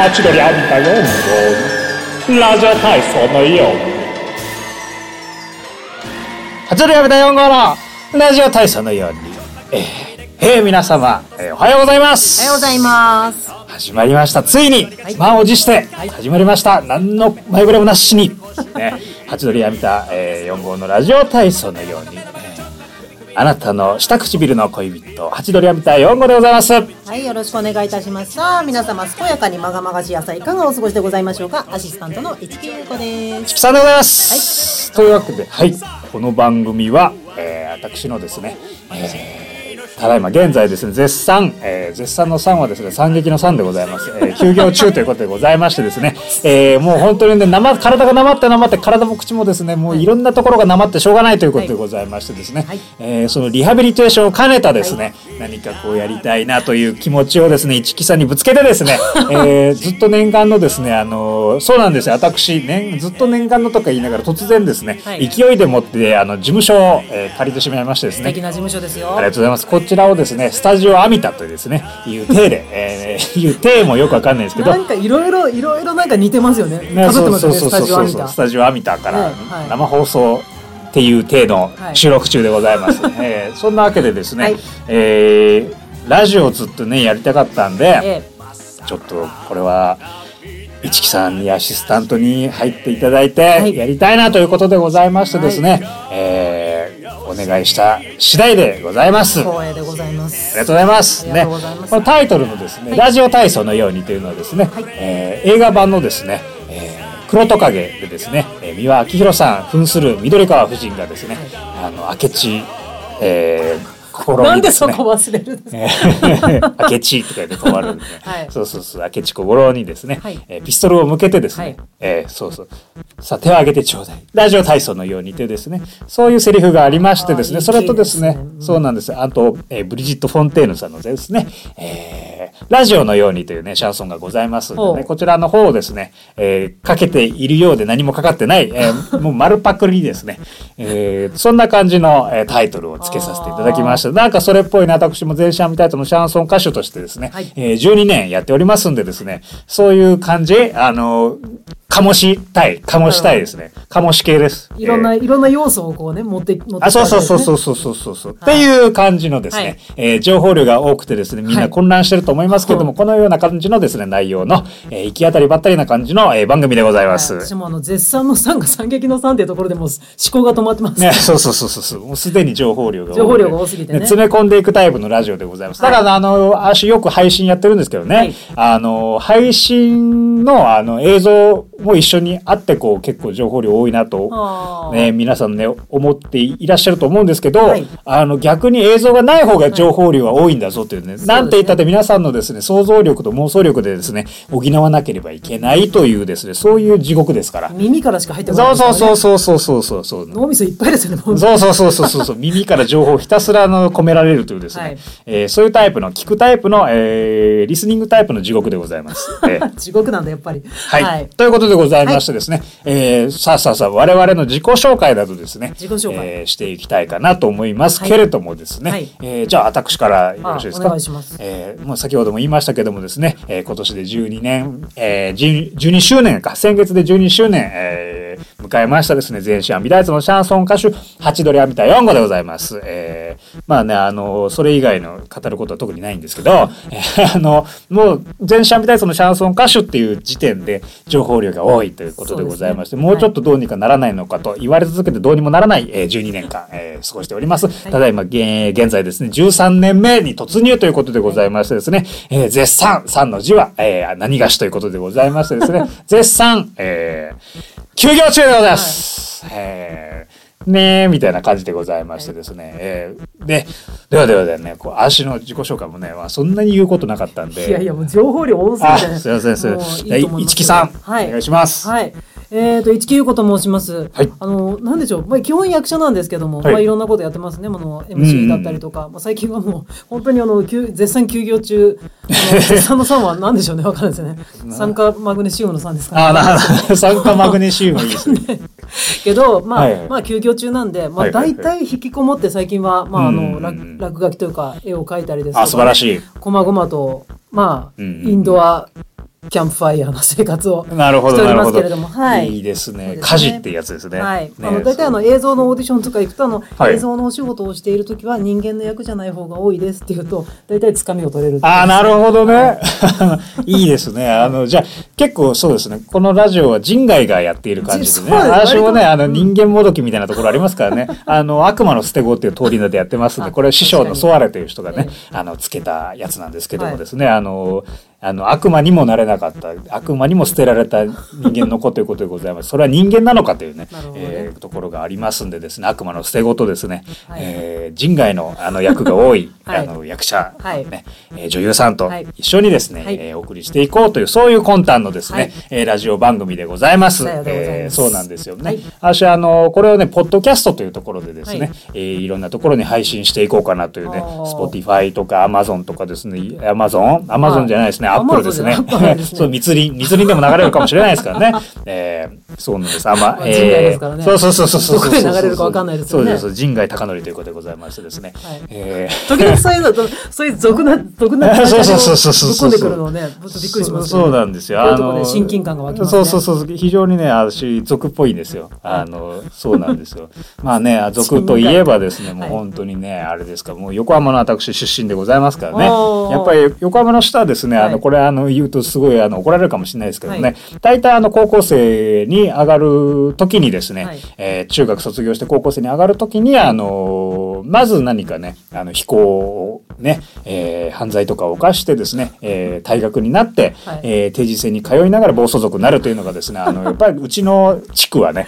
8ドルあるか4号ラジオ体操のように8ドルあるか4号のラジオ体操のように、皆様、おはようございます。おはようございます。始まりました。ついに、はい、満を持して始まりました、はい、何の前触れもなしにね、8ドルあるか4号のラジオ体操のように、あなたの下唇の恋人、ハチドリアミタ4号でございます。はい、よろしくお願いいたします。さあ、皆様、健やかにまがまがしい朝いかがお過ごしでございましょうか。アシスタントの市木優子です。市木さんでございます、はい、というわけで、はい、この番組は、私のですね、ただいま現在ですね、絶賛の3はですね、惨劇の3でございます、休業中ということでございましてですね、もう本当にね、体がなまって体も口もですね、もういろんなところがなまってしょうがないということでございましてですね、はい、そのリハビリテーションを兼ねたですね、はい、何かこうやりたいなという気持ちをですね、市木さんにぶつけてですね、ずっと念願のですね、そうなんですよ、私、ずっと念願のとか言いながら突然ですね、はい、勢いでもって事務所を、借りてしまいましてですね。素敵な事務所ですよ。ありがとうございます。こちらをですね、スタジオアミタというですね、いう体で、いう体もよくわかんないですけど、なんかいろいろなんか似てますよね。かぶってますね、スタジオアミタ。スタジオアミタから生放送っていう体の収録中でございます。はい、そんなわけでですね、はい、ラジオをずっとねやりたかったんで、ちょっとこれは市木さんにアシスタントに入っていただいてやりたいなということでございましてですね。はい、お願いした次第でございます。光栄でございます。ありがとうございます、ね、このタイトルのですね、はい、ラジオ体操のようにというのはですね、はい、映画版のですね、黒トカゲでですね、三輪明宏さん扮する緑川夫人がですね、はい、明智、心にですね、なんでそこ忘れるんですか。明智とか言って止まるんで、ね、はい、そうそうそう、明智小五郎にですね、はい、ピストルを向けてですね、はい、そうそう、さあ手を挙げてちょうだい、ラジオ体操のようにというですね、そういうセリフがありましてですね、それとですね、そうなんです、あと、ブリジット・フォンテーヌさんのですね、ラジオのようにというね、シャンソンがございますので、ね、こちらの方をですね、かけているようで何もかかってない、もう丸パクリですね、そんな感じのタイトルをつけさせていただきました。なんかそれっぽいな、私も前シャンみたいとのシャンソン歌手としてですね、はい、12年やっておりますんでですね、そういう感じ、醸したいですね。醸し系です。いろんな要素をこうね、持って、ね。そう。はい、っていう感じのですね、はい、情報量が多くてですね、みんな混乱してると思いますけれども、はい、このような感じのですね、内容の、行き当たりばったりな感じの、番組でございます。私も絶賛の3が惨劇の3っていうところでも思考が止まってますね。そう。もうすでに情報量が多すぎて、ね、詰め込んでいくタイプのラジオでございます。はい、だから私よく配信やってるんですけどね、はい、配信の映像、もう一緒にあってこう結構情報量多いなと、ね、皆さんね思っていらっしゃると思うんですけど、はい、逆に映像がない方が情報量は多いんだぞというね、はい、なんて言ったって皆さんのですね想像力と妄想力でですね補わなければいけないというですね、そういう地獄ですから。耳からしか入ってこないですからね。そう脳みそいっぱいですよね。そう耳から情報をひたすら込められるというですね、はい、そういうタイプの聞くタイプの、リスニングタイプの地獄でございます、地獄なんだやっぱり。はい、はい、ということでございましてですね、はい、さあ我々の自己紹介などですね、していきたいかなと思いますけれどもですね、はい、じゃあ私からよろしいですか。お願いします。もう先ほども言いましたけどもですね、今年で12周年か、先月で12周年、迎えましたですね、全身アミダイツのシャンソン歌手8ドルアミタ4号でございます、まあね、それ以外の語ることは特にないんですけど、もう全身アミダイツのシャンソン歌手っていう時点で情報量が多いということでございまして、う、ね、もうちょっとどうにかならないのかと言われ続けてどうにもならない12年間過ごしております。ただいま現在ですね、13年目に突入ということでございましてですね、絶賛3の字は何がしということでございましてですね、絶賛休業中でございます、はい、みたいな感じでございましてですね、はい、ではね、こう足の自己紹介もね、まあ、そんなに言うことなかったんで、いやいや、もう情報量多すぎて、ね、すいません市木さん、はい、お願いします。はい、市木優子と申します。はい、なんでしょう、まあ、基本役者なんですけども、はい、まあ、いろんなことやってますね。MC だったりとか、まあ、最近はもう本当に絶賛休業中、絶賛の3は何でしょうね、わかるんですよね、酸化マグネシウムの3ですかね。酸化マグネシウムいいですねけど、まあ、はいはい、まあ休業中なんで、まあ、大体引きこもって最近は、まあ、落書きというか絵を描いたりですとか、ね、あ、素晴らしい、こまごまと、まあ、インドアキャンプファイヤーの生活をしておりますけれども、はい、いいですね。家事ってやつですね。はい、大体映像のオーディションとか行くと映像のお仕事をしているときは人間の役じゃない方が多いですっていうと大体つかみを取れる。ああ、なるほどね、はい、いいですね。じゃあ結構そうですね、このラジオは人外がやっている感じでね、私もね人間もどきみたいなところありますからね悪魔の捨て子っていう通り名でやってますんで、これ師匠のソワレという人がねつけたやつなんですけどもですね、はい、悪魔にもなれなかった悪魔にも捨てられた人間の子ということでございます。それは人間なのかという ね、ところがありますんでですね、悪魔の捨て子とですね、はい、人外の役が多い役者、はい、女優さんと一緒にですね、はい、お送りしていこうという、そういう魂胆のですね、はい、ラジオ番組でございます、そうなんですよね、はい、私これをねポッドキャストというところでですね、はい、いろんなところに配信していこうかなというね、 Spotify とか Amazon とかですね、 Amazon じゃないですね、アップルですね。そう、密林でも流れるかもしれないですからね。そうなんです。そうどこで流れるかわかんないですよね。そうです。人外高則ということでございましてですね。はい、時々そういう俗なぶっこんでくるのをね、びっくりします。そうなんですよ。親近感が湧きますね。そう非常にね、私俗っぽいんですよ。そうなんですよ。まあね、俗といえばですね、もう本当にね、あれですか、もう横浜の私出身でございますからね。やっぱり横浜の下ですね。これ言うとすごい怒られるかもしれないですけどね、はい、大体高校生に上がる時にですね、はい、中学卒業して高校生に上がる時に、はい、まず何かね非行をね、犯罪とかを犯してですね、退学になって、はい、定時制に通いながら暴走族になるというのがですねやっぱりうちの地区はね、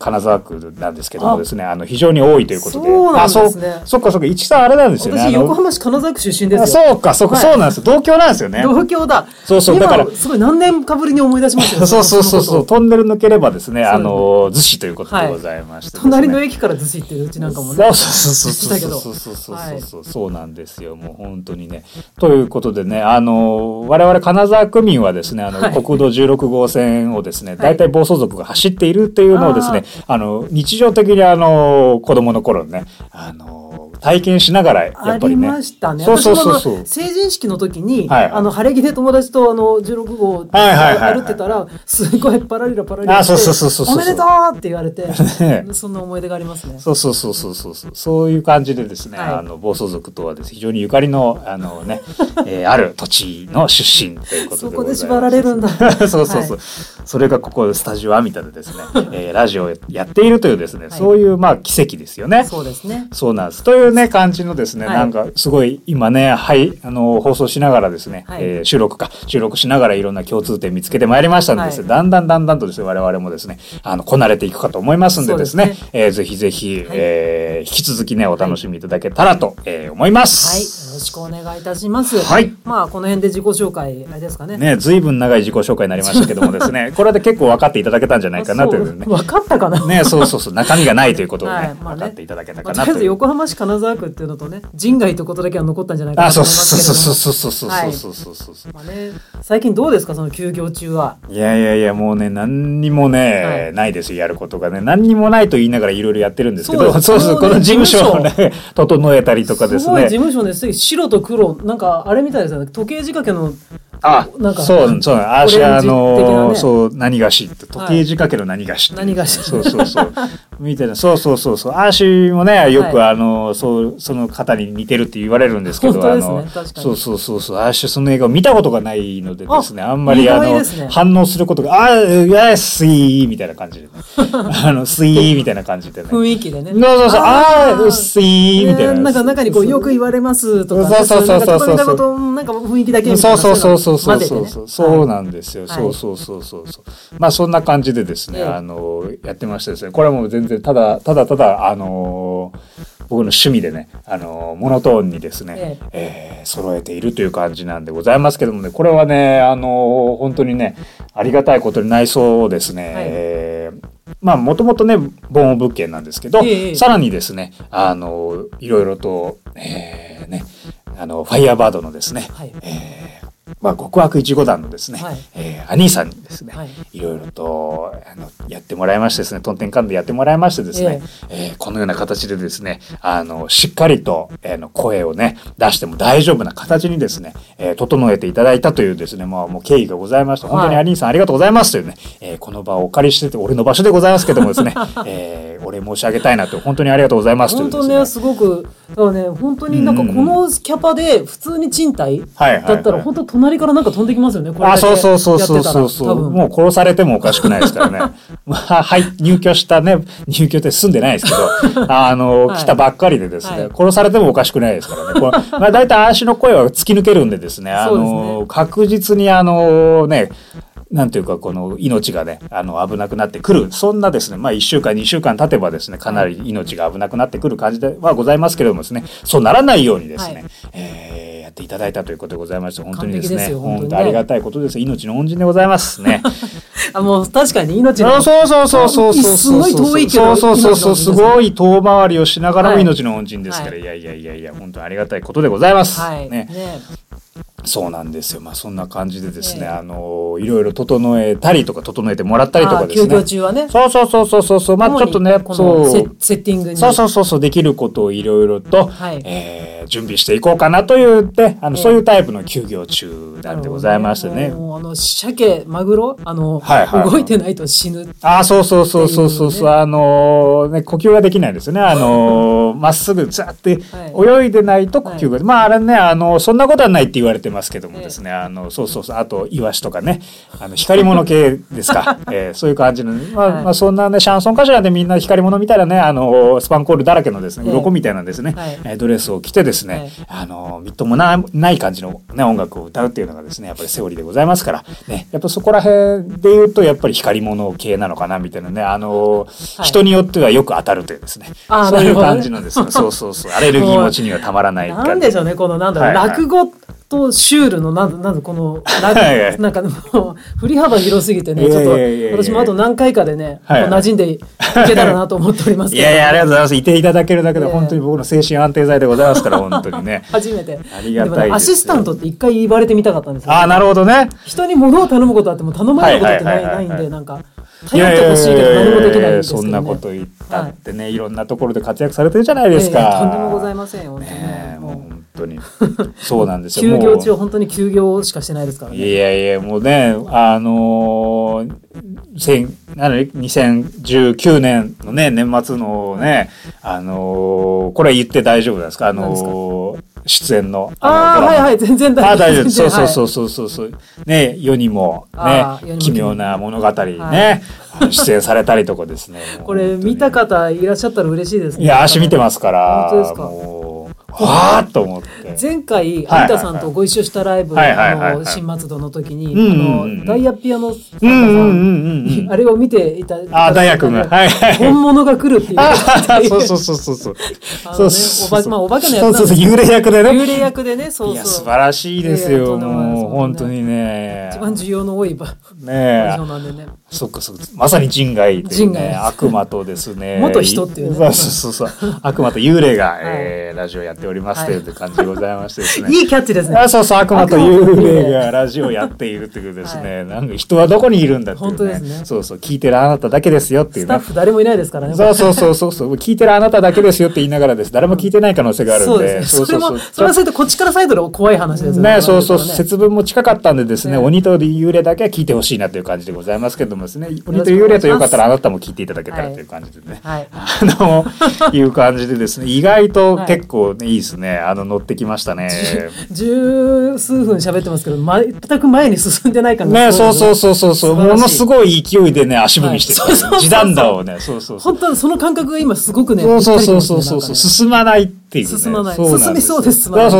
金沢区なんですけどもですね非常に多いということで、そうなんですね。そっか一さんあれなんですよね、私横浜市金沢区出身ですよ。そうか、はい、そうなんです、同郷なんですよね。同郷だ。そうだからすごい何年かぶりに思い出しましたよね。そうトンネル抜ければですね逗子ということでございまして、ね、はい、隣の駅から逗子っていううちなんかもね、そうなんですよ、もう本当にね。ということでね、我々金沢区民はですねはい、国道16号線をですね、大体暴走族が走っているというのをですね、はい、日常的に子供の頃ね体験しながらやっぱりね、ありましたね。そう成人式の時に、はい、晴れ着で友達と16号を歩ってたらすごいパラリラしておめでとうって言われてそんな思い出がありますね。そういう感じでですね、はい、暴走族とはです、ね、非常にゆかりのねある土地の出身ということでございます。そこで縛られるんだそう、はい、それがここスタジオアミタでですねラジオをやっているというですね、はい、そういうまあ奇跡ですよね。そうですね、そうなんです。というね感じのですね、はい、なんかすごい今ね、はい、放送しながらですね、はい、収録しながらいろんな共通点見つけてまいりましたので、はい、だんだんとですね我々もですねこなれていくかと思いますんでですね、ぜひ、はい、引き続きねお楽しみいただけたらと、思います、はい、よろしくお願いいたします、はい。まあこの辺で自己紹介あれですかね。ね、随分長い自己紹介になりましたけどもですねこれで結構分かっていただけたんじゃないかなというね。分かったかなね、そう中身がないということをね、はい、まあね、分かっていただけたかなという、とりあえず横浜市金沢区っていうのとね、人外ということだけは残ったんじゃないかなと思いますけれども。そうまあね、最近どうですか、その休業中は。いやもうね何にもね、はい、ないですよ、やることがね。何にもないと言いながらいろいろやってるんですけど、そうこの事務所をね整えたりとかですね。すごい事務所ね、白と黒なんかあれみたいですよね、時計仕掛けの。あ、なんかそうあし、ね、そう何菓子って時計仕掛けの何菓子、はい、何菓子そうみたいな、そうあしもねよく、はい、その方に似てるって言われるんですけど、本当ですね、確かにそうあしその映画を見たことがないのでですね、あんまりね、反応することがスイーみたいな感じで、ね、スイーみたいな感じで、ね、雰囲気でね、そうスイーみたいな、なんか中にこうよく言われますとか、ね、そうなんか雰囲気だけみたいな、そうなんですよ、はい、まあそんな感じでですね、やってましてですね、これはもう全然ただ僕の趣味でね、モノトーンにですね、揃えているという感じなんでございますけどもね、これはね本当にねありがたいことに内装をですね、はい、まあもともとね盆栽物件なんですけど、さらにですねいろいろとねファイヤーバードのですね、はい、まあ、極悪1号団のですね、はい兄さんにですね、はい、いろいろとやってもらいましてですね、トンテンカンでやってもらいましてですね、このような形でですねしっかりと、声をね出しても大丈夫な形にですね、整えていただいたというですね、まあ、もう経緯がございました。本当に兄さんありがとうございますというね、この場をお借りしてて俺の場所でございますけどもですね、お礼申し上げたいなと本当にありがとうございますというですね、本当ねすごくだからね本当になんかこのキャパで普通に賃貸だったら本当隣からなんか飛んできますよね。あ、そうそうそうそうそう。もう殺されてもおかしくないですからね。まあ、はい、入居したね、入居って住んでないですけど、はい、来たばっかりでですね、はい、殺されてもおかしくないですからね。これまあだいたい足の声は突き抜けるんでですね。確実にね。なんていうかこの命がね危なくなってくるそんなですね、まあ、1週間2週間経てばですねかなり命が危なくなってくる感じではございますけれどもですね、そうならないようにですね、はいやっていただいたということでございまして本当にですね本当ありがたいことです。命の恩人でございますねあもう確かに命のすごい遠いけどすごい遠回りをしながらも命の恩人ですから、はい、いや本当にありがたいことでございます、はい、ねそうなんですよ。まあそんな感じでですね、いろいろ整えたりとか整えてもらったりとかですね。休業中はね。そうまあちょっとねそうセッティングにそうできることをいろいろと、はい準備していこうかなというでそういうタイプの休業中なんでございましてね。もう鮭マグロはいはい、動いてないと死ぬっていうね。あそうね呼吸ができないですよね。まっすぐザって泳いでないと呼吸が、はい、まああれねそんなことはないって言われてますけどもですね、あとイワシとかね光り物系ですか、そういう感じの、まあ、そんなねシャンソンかしらでみんな光り物みたいなねスパンコールだらけのですね鱗みたいなですね、はい、ドレスを着てですね、はい、みっともない感じの、ね、音楽を歌うっていうのがですねやっぱりセオリーでございますから、ね、やっぱそこら辺でいうとやっぱり光り物系なのかなみたいなねはい、人によってはよく当たるというですねそういう感じのですねそうアレルギー持ちにはたまらない感じなんでしょうねこのなんだろう、はいはい、落語とシュールのなんこのなんかもう振り幅広すぎてねちょっと私もあと何回かでね馴染んでいけたらなと思っておりますけどいやいやありがとうございます。いていただけるだけで本当に僕の精神安定剤でございますから本当にね初めてありがたいです。でもねアシスタントって一回言われてみたかったんですよね。あなるほどね。人に物を頼むことあっても頼まないことってないんでなんか頼ってほしいけど何もできないんですけどね。そんなこと言ったってねいろんなところで活躍されてるじゃないですか。とんでもございません本当にね本当にそうなんですよ。休業中は本当に休業しかしてないですからね。いやいやもうね2019年のね年末のねこれ言って大丈夫なんですか出演のはいはい全然大丈夫です。そうね世にもね奇妙な物語ね、はい、出演されたりとかですねこれ見た方いらっしゃったら嬉しいですね。いや足見てますから本当ですかもうわーっと思って前回有田さんとご一緒したライブの新松戸の時にダイヤピアノさんあれを見ていたダイヤ君が本物が来るっていうお化けのやつ幽霊役でねいや素晴らしいですよもう本当にね一番需要の多い場所なんでねそっかそっかまさに人外というね悪魔とですね元人っていうね悪魔と幽霊がラジオやっておりますという感じでございましてですねいいキャッチですね。そう悪魔と幽霊がラジオやっているというですね、はい、なんか人はどこにいるんだっていうね本当ですね聞いてるあなただけですよっていう、ね、スタッフ誰もいないですからね聞いてるあなただけですよって言いながらです誰も聞いてない可能性があるんでそうですねそれはそれとこっちからサイドの怖い話ですよ ね節分も近かったんでですね鬼と幽霊だけは聞いてほしいなという感じでございますけどもですね鬼と幽霊とよかったらあなたも聞いていただけたらという感じでね、はいはい、いう感じでですね意外と結構、ね、いいですね乗ってきましたね。十数分喋ってますけど全く前に進んでない感がすごいね。そうものすごい勢いでね足踏みしてる地団打をね本当にその感覚が今すごくね進まないっていうね進みそうで進まないも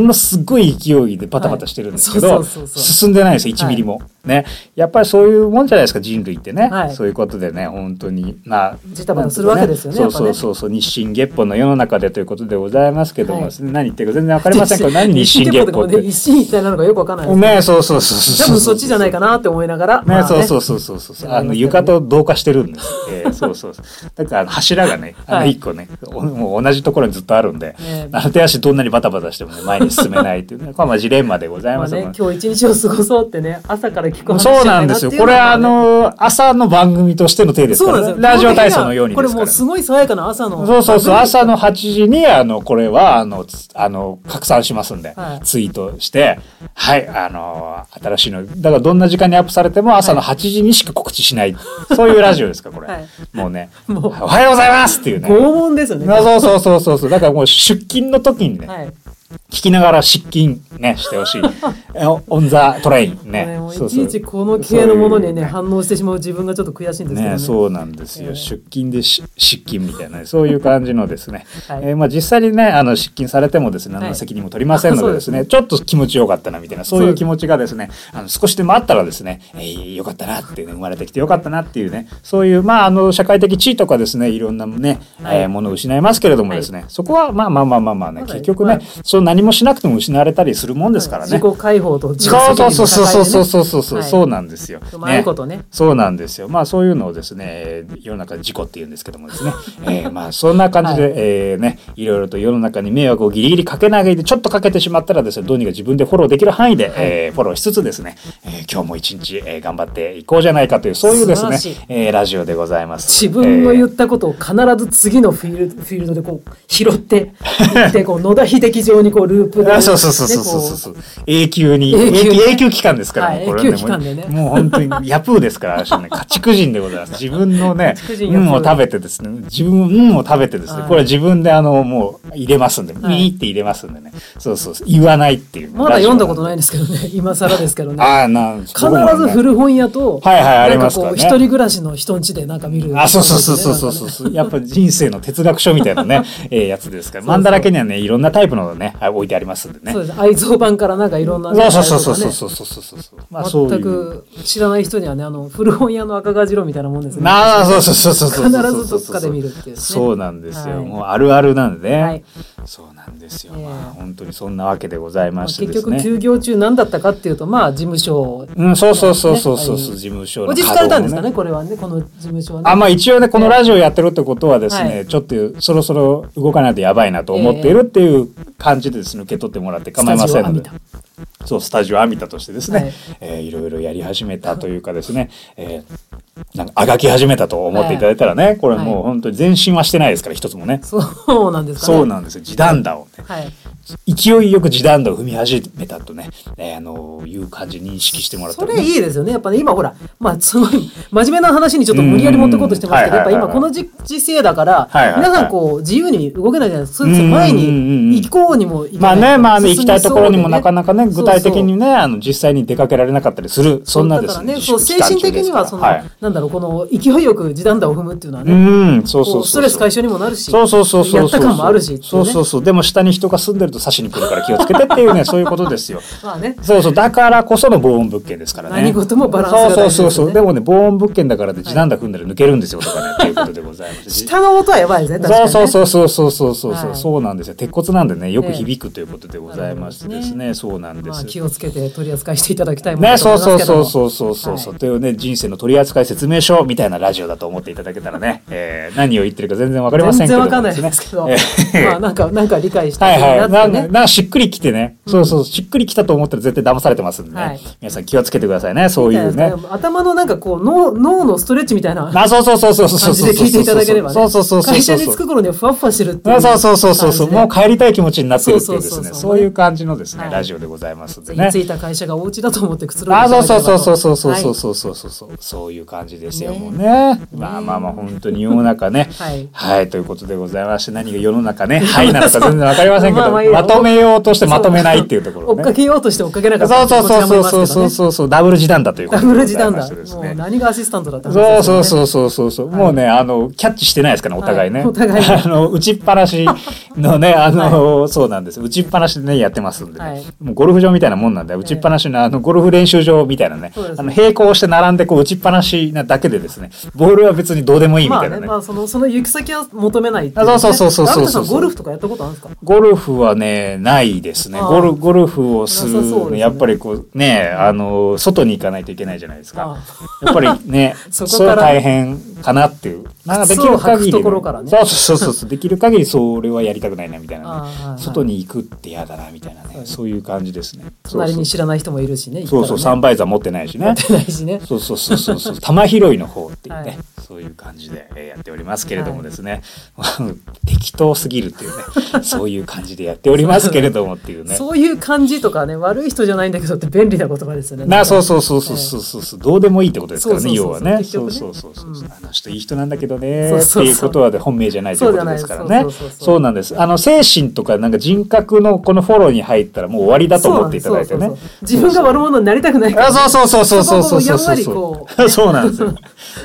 のすごい勢いでパタパタしてるんですけど進んでないです1ミリもねやっぱりそういうもんじゃないですか人類ってねそういうことでね本当にまあジタバタするわけですよね。日進月歩の世の中でということでございますけども何言ってるか全然わかりませんけど何日進月歩って一進一退なのかよくわかんないですね。多分そっちじゃないかなって思いながらね床と同化してるんです。だから柱がね一個ね同じところにずずっとあるんで、手足どんなにバタバタしても、ね、前に進めないという、ね、これはまあジレンマでございます、ね、今日一日を過ごそうってね、朝から聞く話じゃないな。そうなんですよ、これは朝の番組としての体ですから、ね、そうラジオ体操のようにですから、これもうすごい爽やかな朝の、そうそうそう、朝の8時にこれは拡散しますんで、はい、ツイートしてはい新しいのだからどんな時間にアップされても朝の8時にしか告知しない、はい、そういうラジオですからこれ、はい、もうねもうおはようございますっていうね拷問ですよね。そうそうそうそうそう、だからもう出勤の時にね、はい聞きながら失禁、ね、してほしいオンザトレインねいちいちこの系のものに、ね、反応してしまう自分がちょっと悔しいんですけど ねそうなんですよ、出勤で失禁みたいな、ね、そういう感じのですね、はいまあ、実際にね失禁されてもですね何の責任も取りませんのでですね、はい、ちょっと気持ちよかったなみたいなそういう気持ちがですね少しでもあったらですね、よかったなって、ね、生まれてきてよかったなっていうねそういう、まあ、社会的地位とかですねいろんな、ねはいものを失いますけれどもですね、はい、そこはまあまあまあまあまあね、はい、結局ね、はい何もしなくても失われたりするもんですからね。自己解放と自己責任の社会でね。そうなんですよ。まいことね。そうなんですよ。まあそういうのをですね、世の中で事故って言うんですけどもですね。まあそんな感じで、はいね、いろいろと世の中に迷惑をギリギリかけないでちょっとかけてしまったらですね、どうにか自分でフォローできる範囲で、はいフォローしつつですね、今日も一日、頑張っていこうじゃないかというそういうですね、ラジオでございます。自分の言ったことを必ず次のフィールドでこう拾って、こう野田秀樹上にこうループで永久に永久期間ですからね、はい、永久期間でねもう本当にヤプーですから私、ね、家畜人でございます。自分のね運を食べてですね自分の運を食べてですねこれは自分でもう入れますんでミーって入れますんでねそうそう言わないっていうまだ読んだことないんですけどね今更ですけどねあなん必ず古本屋と一人暮らしの人んちでなんか見るあそうそうそうそうやっぱ人生の哲学書みたいなねやつですから漫だらけにはねいろんなタイプのね置いてありますんでね。そうです。愛蔵版からなんかいろんな、ね。そう全く知らない人にはね古本屋の赤がじろみたいなもんですね。必ずどっかで見るっていう、ね。そうなんですよ。はい、もうあるあるなんでね。はい、そうなんですよ、まあ。本当にそんなわけでございましてですね。まあ、結局休業中何だったかっていうとまあ事務所、ね。うんそう事務所の、ね。落ち着かれたんですかねこれはねこの事務所は、ね。あまあ一応ねこのラジオやってるってことはですね、はい、ちょっとそろそろ動かないとやばいなと思っているっていう感じでですね、受け取ってもらって構いませんのでそうスタジオアミタとしてですね、はいいろいろやり始めたというかですね、なんかあがき始めたと思っていただいたらね、これもう本当に前進はしてないですから一つもねそうなんですかねそうなんですよ地団打をね、はい、勢いよく地団打を踏み始めたとね、いう感じ認識してもらった、ね、それいいですよねやっぱね今ほら、まあ、すごい真面目な話にちょっと無理やり持ってこうとしてますけどやっぱ今この時世だから、はいはいはい、皆さんこう自由に動けないじゃないですか、はいはいはい、前に行こうにも行けない、行きたいところにもなかなかね具体的にね実際に出かけられなかったりするそんなですね精神的にはその、はい、なんだろうこの勢いよく地団打を踏むっていうのはねストレス解消にもなるしやった感もあるしでも下に人が住んでると刺しに来るから気をつけてっていうねそういうことですよまあ、ね、そうそうだからこその防音物件ですからね何事もバランスが大事ですねそうでもね防音物件だからで地団打踏んだら抜けるんですよとかね、はい、っていうことでございます下の音はやばいですね確かにねそうなんですよ鉄骨なんでねよく響くということでございましてですねそうなんですまあ、気をつけて取り扱いしていただきたいものだと思いますけどもねそうというね人生の取り扱い説明書みたいなラジオだと思っていただけたらね、何を言ってるか全然わかりませんけども、ね、全然わかんないですけど、まあなんか理解してなってね、はいはい、なんかしっくりきてね、うん、しっくりきたと思ったら絶対騙されてますんでね、はい、皆さん気をつけてくださいねそういうね頭のなんかこう脳のストレッチみたいな感じで聞いていただければね会社に着く頃にはふわふわしてるっていうもう帰りたい気持ちになってるっていうですねそういう感じのですね、はい、ラジオでございますぜひ着いた会社がお家だと思ってくつろいでいただければとそういう感じですよ、ね、もうねまあ本当に世の中ねはい、はい、ということでございまして何が世の中ねはいなのか全然わかりませんけどまとめようとしてまとめないっていうところ、ね、追っかけようとして追っかけなかったそうダブル時短だということでございましてですねもう何がアシスタントだったんですか、ね、そうもうねキャッチしてないですからねお互いね、はい、お互い打ちっぱなしのねはい、そうなんです打ちっぱなしでねやってますんで、ねはい、もうゴルフ場みたいなもんなんで打ちっぱなしのゴルフ練習場みたいなね並行して並んでこう打ちっぱなしなだけでですねボールは別にどうでもいいみたいなねまあその行き先は求めないっていうね。ゴルフとかやったことあるんですか？ゴルフはねね、ないですね。ゴルフをするの、ね、やっぱりこうね、外に行かないといけないじゃないですか。やっぱりね、それは大変かなっていう。なんかできる限り、できる限りそれはやりたくないなみたいなね。外に行くってやだなみたいなね、そういう感じですね。隣に知らない人もいるしね。そうそう、サンバイザー持ってないしね。そうそうそうそう、玉拾いの方っていうね、そういう感じでやっておりますけれどもですね。適当すぎるっていうね、そういう感じでやっておりますけれどもっていうね。そういう感じとかね、悪い人じゃないんだけどって便利な言葉ですよね。な、そうそうそうそうそうそう、どうでもいいってことですからね、要はね。そうそうそうそう、あの人いい人なんだけどねっていうことは本命じゃないということですからね。そうなんです。精神とかなんか人格のこのフォローに入ったらもう終わりだと思っていただいてね。自分が悪者になりたくないから。そうそうそうそうそうそうそう。そうなんですよ。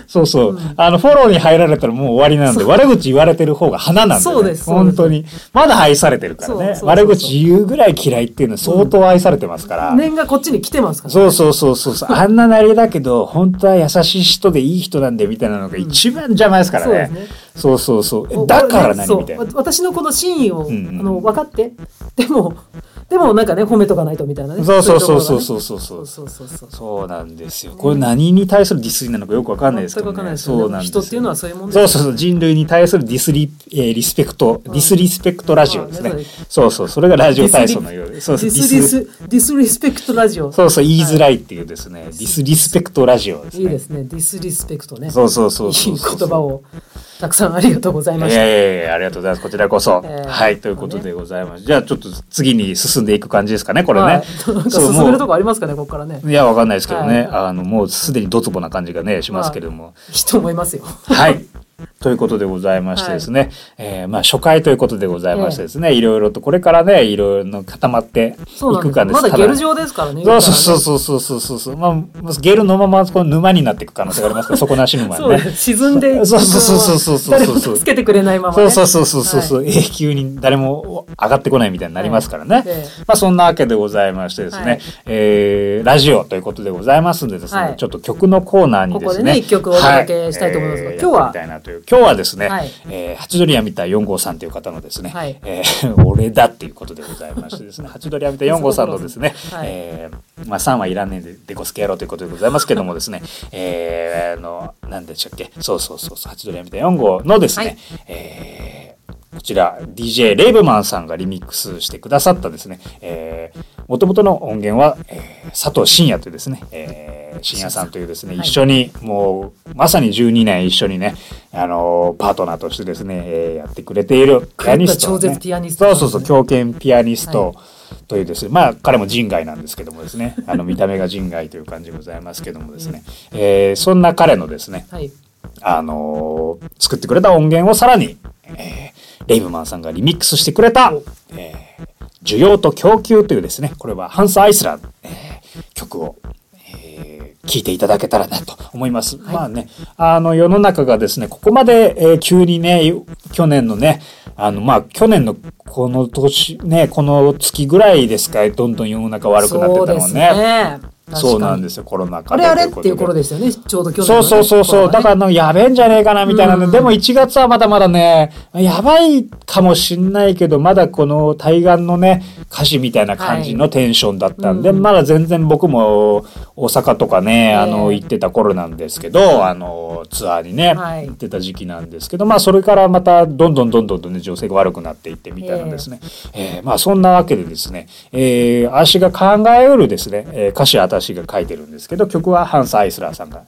そうそう。フォローに入られたらもう終わりなんで、悪口言われてる方が花なんでね。そうです。本当にまだ愛されてるからね。悪口言うぐらい嫌いっていうのは相当愛されてますから。念がこっちに来てますから。そうそうそうそう。あんななりだけど本当は優しい人でいい人なんでみたいなのが一番邪魔ですからね。そうそうそう。だから何みたいな。私のこの真意を分かって。でもなんかね、褒めとかないとみたいなね。そうそうそうそうそうそうそうそうそうそう。そうなんですよ。これ何に対するディスリなのかよくわかんないですけどね。そうなんですよ。人っていうのはそういうもんです。そうそうそう。人類に対するディスリスペクトラジオですね。そうそう。それがラジオ体操のようで。そうそう。ディスリスペクトラジオ。そうそう。言いづらいっていうですね。ディスリスペクトラジオですね。いいですね。ディスリスペクトね。そうそうそう。いい言葉を。たくさんありがとうございました。ありがとうございます。こちらこそ。はい、ということでございます。じゃあちょっと次に進んでいく感じですかね、これね。なんか進めるとこありますかね、ここからね。いや、わかんないですけどね。もうすでにドツボな感じがね、しますけれども。きっと思いますよ。はい。ということでございましてですね。初回ということでございましてですね。いろいろとこれからね、いろいろ固まっていく感じです。まだゲル状ですからね。そうそうそうそうそう。まあ、ゲルのままこの沼になっていく可能性がありますから、底なし沼ね。沈んで、そうそうそうそう。誰も助けてくれないままね。そうそうそうそう。永久に誰も上がってこないみたいになりますからね。まあ、そんなわけでございましてですね。ラジオということでございますんでですね。ちょっと曲のコーナーにですね。ここでね、一曲お届けしたいと思いますが、今日は、今日はですね、ハチドリヤミタ4号さんという方のですね、俺だっていうことでございましてですね、ハチドリヤミタ4号さんのですね、まあ3はいらねえでこすけやろうということでございますけどもですね、何でしたっけ、そうそうそう、ハチドリヤミタ4号のですね、こちら DJ レイブマンさんがリミックスしてくださったですね、もともとの音源は、佐藤真也というですね、真也さんというですね、一緒にもうまさに12年一緒にね、パートナーとしてですね、やってくれているピアニスト、ね、そうそうそう、狂犬ピアニスト、というですね、まあ彼も人外なんですけどもですね、見た目が人外という感じでございますけどもですね、そんな彼のですね、作ってくれた音源をさらに、レイブマンさんがリミックスしてくれた、需要と供給というですね、これはハンス・アイスラー、曲を、聞いていただけたらなと思います。まあね、世の中がですね、ここまで、急にね、去年のね、まあ、去年のこの年、ね、この月ぐらいですか、どんどん世の中悪くなってたもんね。そうなんですよ、コロナ禍で。あれっていう頃ですよね、ちょうど去年の、ね。そうそうそう、ね、だからやべえんじゃねえかなみたいなね。でも1月はまだまだね、やばいかもしんないけど、まだこの対岸のね、歌詞みたいな感じのテンションだったんで、まだ全然僕も大阪とかね、行ってた頃なんですけど、ツアーにね、行ってた時期なんですけど、まあそれからまたどんどんね、情勢が悪くなっていってみたいなんですね。まあそんなわけでですね、私が考えうるですね、歌詞は私が書いてるんですけど、曲はハンス・アイスラーさんが、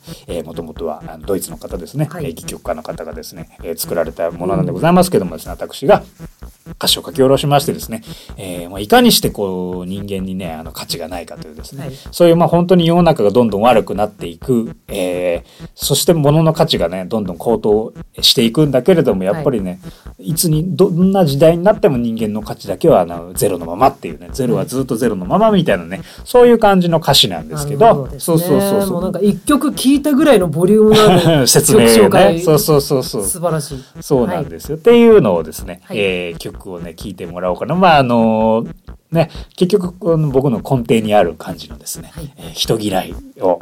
もともとはドイツの方ですね、戯曲家の方がですね、作られたものなんでございますけどもですね、私が歌詞を書き下ろしましてですね、まあ、いかにしてこう人間にね、価値がないかというですね、そういうまあ本当に世の中がどんどん悪くなっていく、そして物の価値がね、どんどん高騰していくんだけれども、やっぱりね、いつにどんな時代になっても人間の価値だけはゼロのままっていうね、ゼロはずっとゼロのままみたいなね、そういう感じの歌詞なんですけど、そうそうそうそう、もうなんか一曲聴いたぐらいのボリュームのある説明ね、そうそうそうそう、素晴らしい、そうなんですよ、っていうのをですね、曲をね、聴いてもらおうかな。まあね、結局僕の根底にある感じのですね、人嫌いを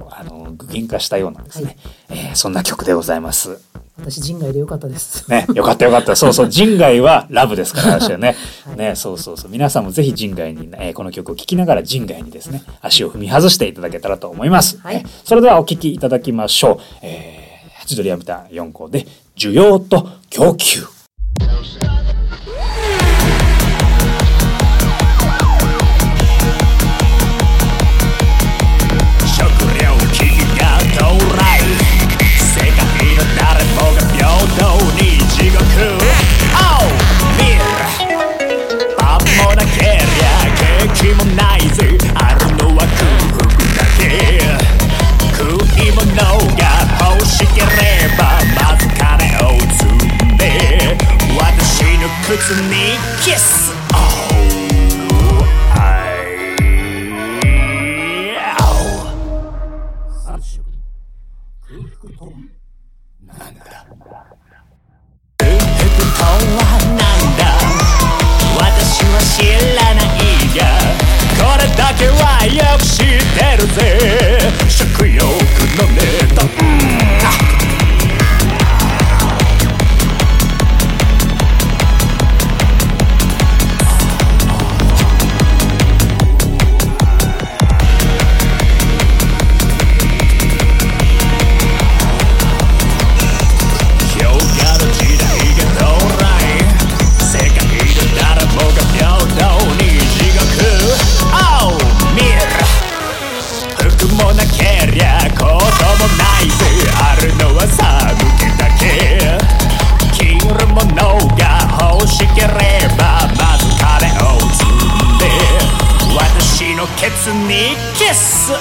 具現化したようなですね、そんな曲でございます。私、人外でよかったです。ね、よかったよかった。そうそう、人外はラブですから、私はね。ね、そうそうそう、皆さんもぜひ陣外に、この曲を聴きながら陣外にですね足を踏み外していただけたらと思います、はい、それではお聴きいただきましょう、ハチドリアムタ4項で需要と供給。靴にキス、ケツにキス、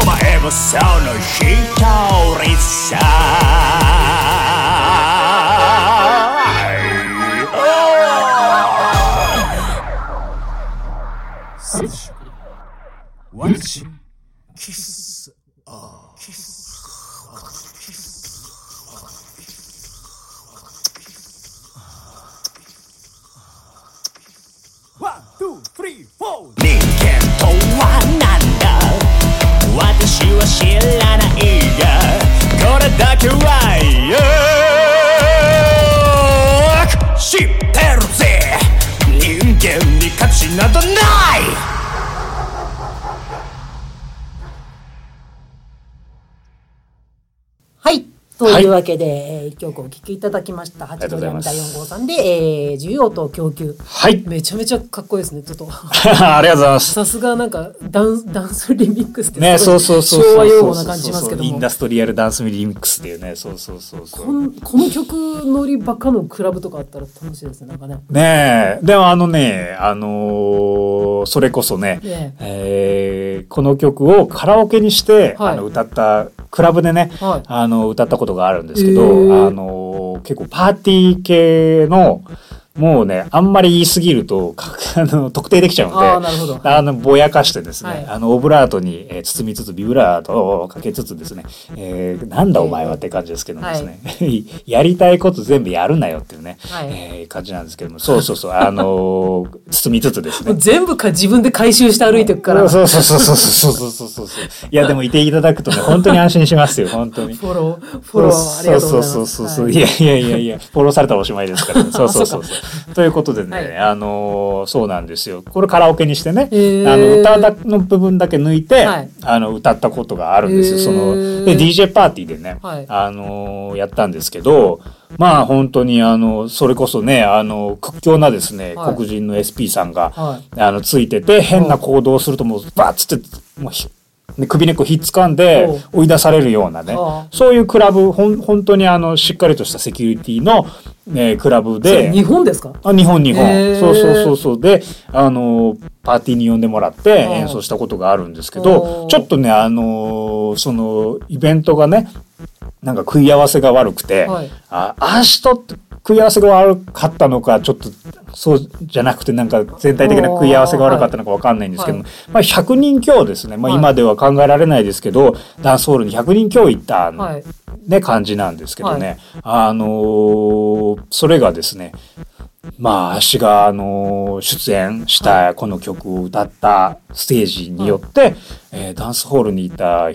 お前もその一人さ、ワンチンキスオーキス、ワンツースリーフォー、人間とはなんだ、私は知らないがこれだけはよく知ってるぜ、人間に価値などない。というわけで、はい、曲をお聴きいただきました。ハチドリアムタ4号さんで、需要と供給。はい。めちゃめちゃかっこいいですね、ちょっと。ありがとうございます。さすがなんかダンスリミックスってね、そう昭和用語な感じしますけども。インダストリアルダンスリミックスっていうね、そう。この曲乗りばっかのクラブとかあったら楽しいですね、なんかね。ねえ、でもそれこそね、この曲をカラオケにして、はい、歌ったクラブでね、はい、歌ったことがあるんですけど、結構パーティー系のもうねあんまり言いすぎると特定できちゃうので、なるほど、ぼやかしてですね、はい、オブラートに、包みつつビブラートをかけつつですね、なんだお前はって感じですけどもですね、はい、やりたいこと全部やるなよっていうね、はい、感じなんですけども、そう包みつつですね全部か自分で回収して歩いていくから、そういやでもいていただくとね本当に安心しますよ、本当にフォローありがとうございます。そう、いやフォローされたらおしまいですから、ね、そうということでね、はい、そうなんですよ。これカラオケにしてね、歌の部分だけ抜いて、はい、歌ったことがあるんですよ。で DJ パーティーでね、はい、やったんですけど、まあ本当にそれこそね屈強なですね、はい、黒人の SP さんが、はい、ついてて変な行動をするともうバッつってもうで首根っこひっつかんで追い出されるようなね、そういうクラブ、本当にしっかりとしたセキュリティの、クラブで。日本ですか？あ、日本。そうそうそうそう。で、パーティーに呼んでもらって演奏したことがあるんですけど、ちょっとね、そのイベントがね、なんか食い合わせが悪くて、はい、足と食い合わせが悪かったのか、ちょっとそうじゃなくてなんか全体的な食い合わせが悪かったのかわかんないんですけども、はいはい、100人強ですね、今では考えられないですけど、はい、ダンスホールに100人強いった、はい、ね、感じなんですけどね、はい、それがですね、足が出演したこの曲を歌ったステージによって、はい、ダンスホールにいた、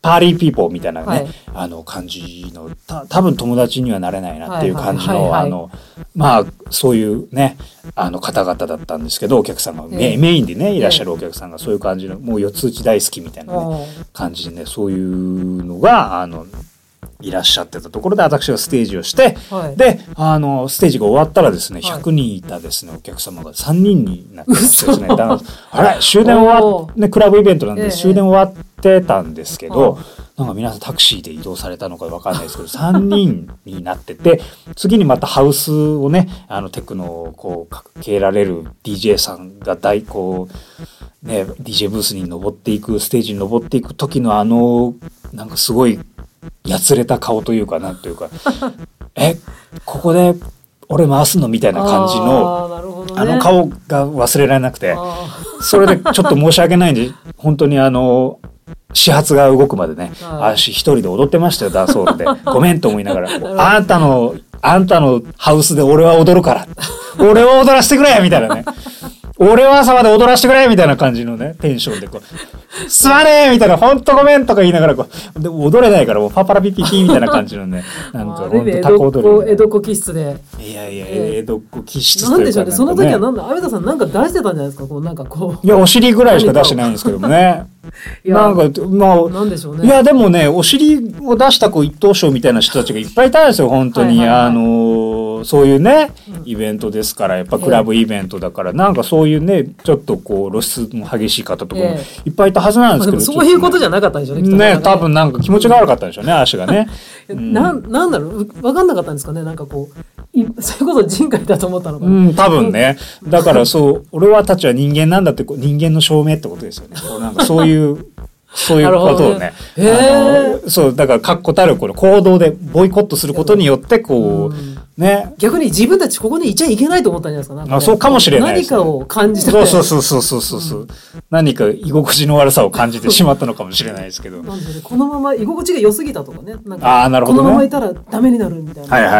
パーリーピーポーみたいなね、はい、感じの多分友達にはなれないなっていう感じの、はいはいはいはい、そういうね方々だったんですけど、お客さんがメインでねいらっしゃるお客さんがそういう感じのもう四つ打ち大好きみたいな、ね、感じでね、そういうのがいらっしゃってたところで、私はステージをして、はい、でステージが終わったらですね、100人いたですね、はい、お客様が3人になってますですね。あれ終電終わって、ね、クラブイベントなんで終電終わってたんですけど、なんか皆さんタクシーで移動されたのか分かんないですけど3人になってて、次にまたハウスをねテクノをこうかけられる DJ さんがDJ ブースに登っていく、ステージに登っていく時のなんかすごいやつれた顔というかなんというかここで俺回すのみたいな感じの、ね、顔が忘れられなくて、それでちょっと申し訳ないんで本当に始発が動くまでね、私一人で踊ってましたよ、ダンスホールでごめんと思いながらあんたのハウスで俺は踊るから俺を踊らせてくれみたいなね俺は朝まで踊らせてくれみたいな感じのね、テンションでこう、すまねえみたいな、ほんとごめんとか言いながらこう、でも踊れないからもうパパラピピピみたいな感じのね、なんかほんとタコ踊り。江戸っ子気質で。いやいや、江戸っ子気質というか、なんでしょうね、その時はなんだ、阿部田さんなんか出してたんじゃないですか、こうなんかこう。いや、お尻ぐらいしか出してないんですけどもね。いやなんかなんでしょうね。いやでもね、お尻を出した一等賞みたいな人たちがいっぱいいたんですよ、本当に。はいはいはい、そういうね、イベントですから、やっぱクラブイベントだから、なんかそういうね、ちょっとこう露出も激しい方とかもいっぱいいたはずなんですけど、そういうことじゃなかったんでしょうね。ね、多分なんか気持ちが悪かったんでしょうね、足がね。なんだろう、分かんなかったんですかね、なんかこう。そういうこと人海だと思ったのかな、多分ね。だからそう俺たちは人間なんだって、人間の証明ってことですよね。なんかそういうことをね、そうだから確固たるこの行動でボイコットすることによってこう、ね、逆に自分たちここにいちゃいけないと思ったんじゃないですか。なんか、ね、そうかもしれないです、ね、何かを感じて、そう、何か居心地の悪さを感じてしまったのかもしれないですけどなんで、ね、このまま居心地が良すぎたとかね、なんかこのままいたらダメになるみたいな、はいはい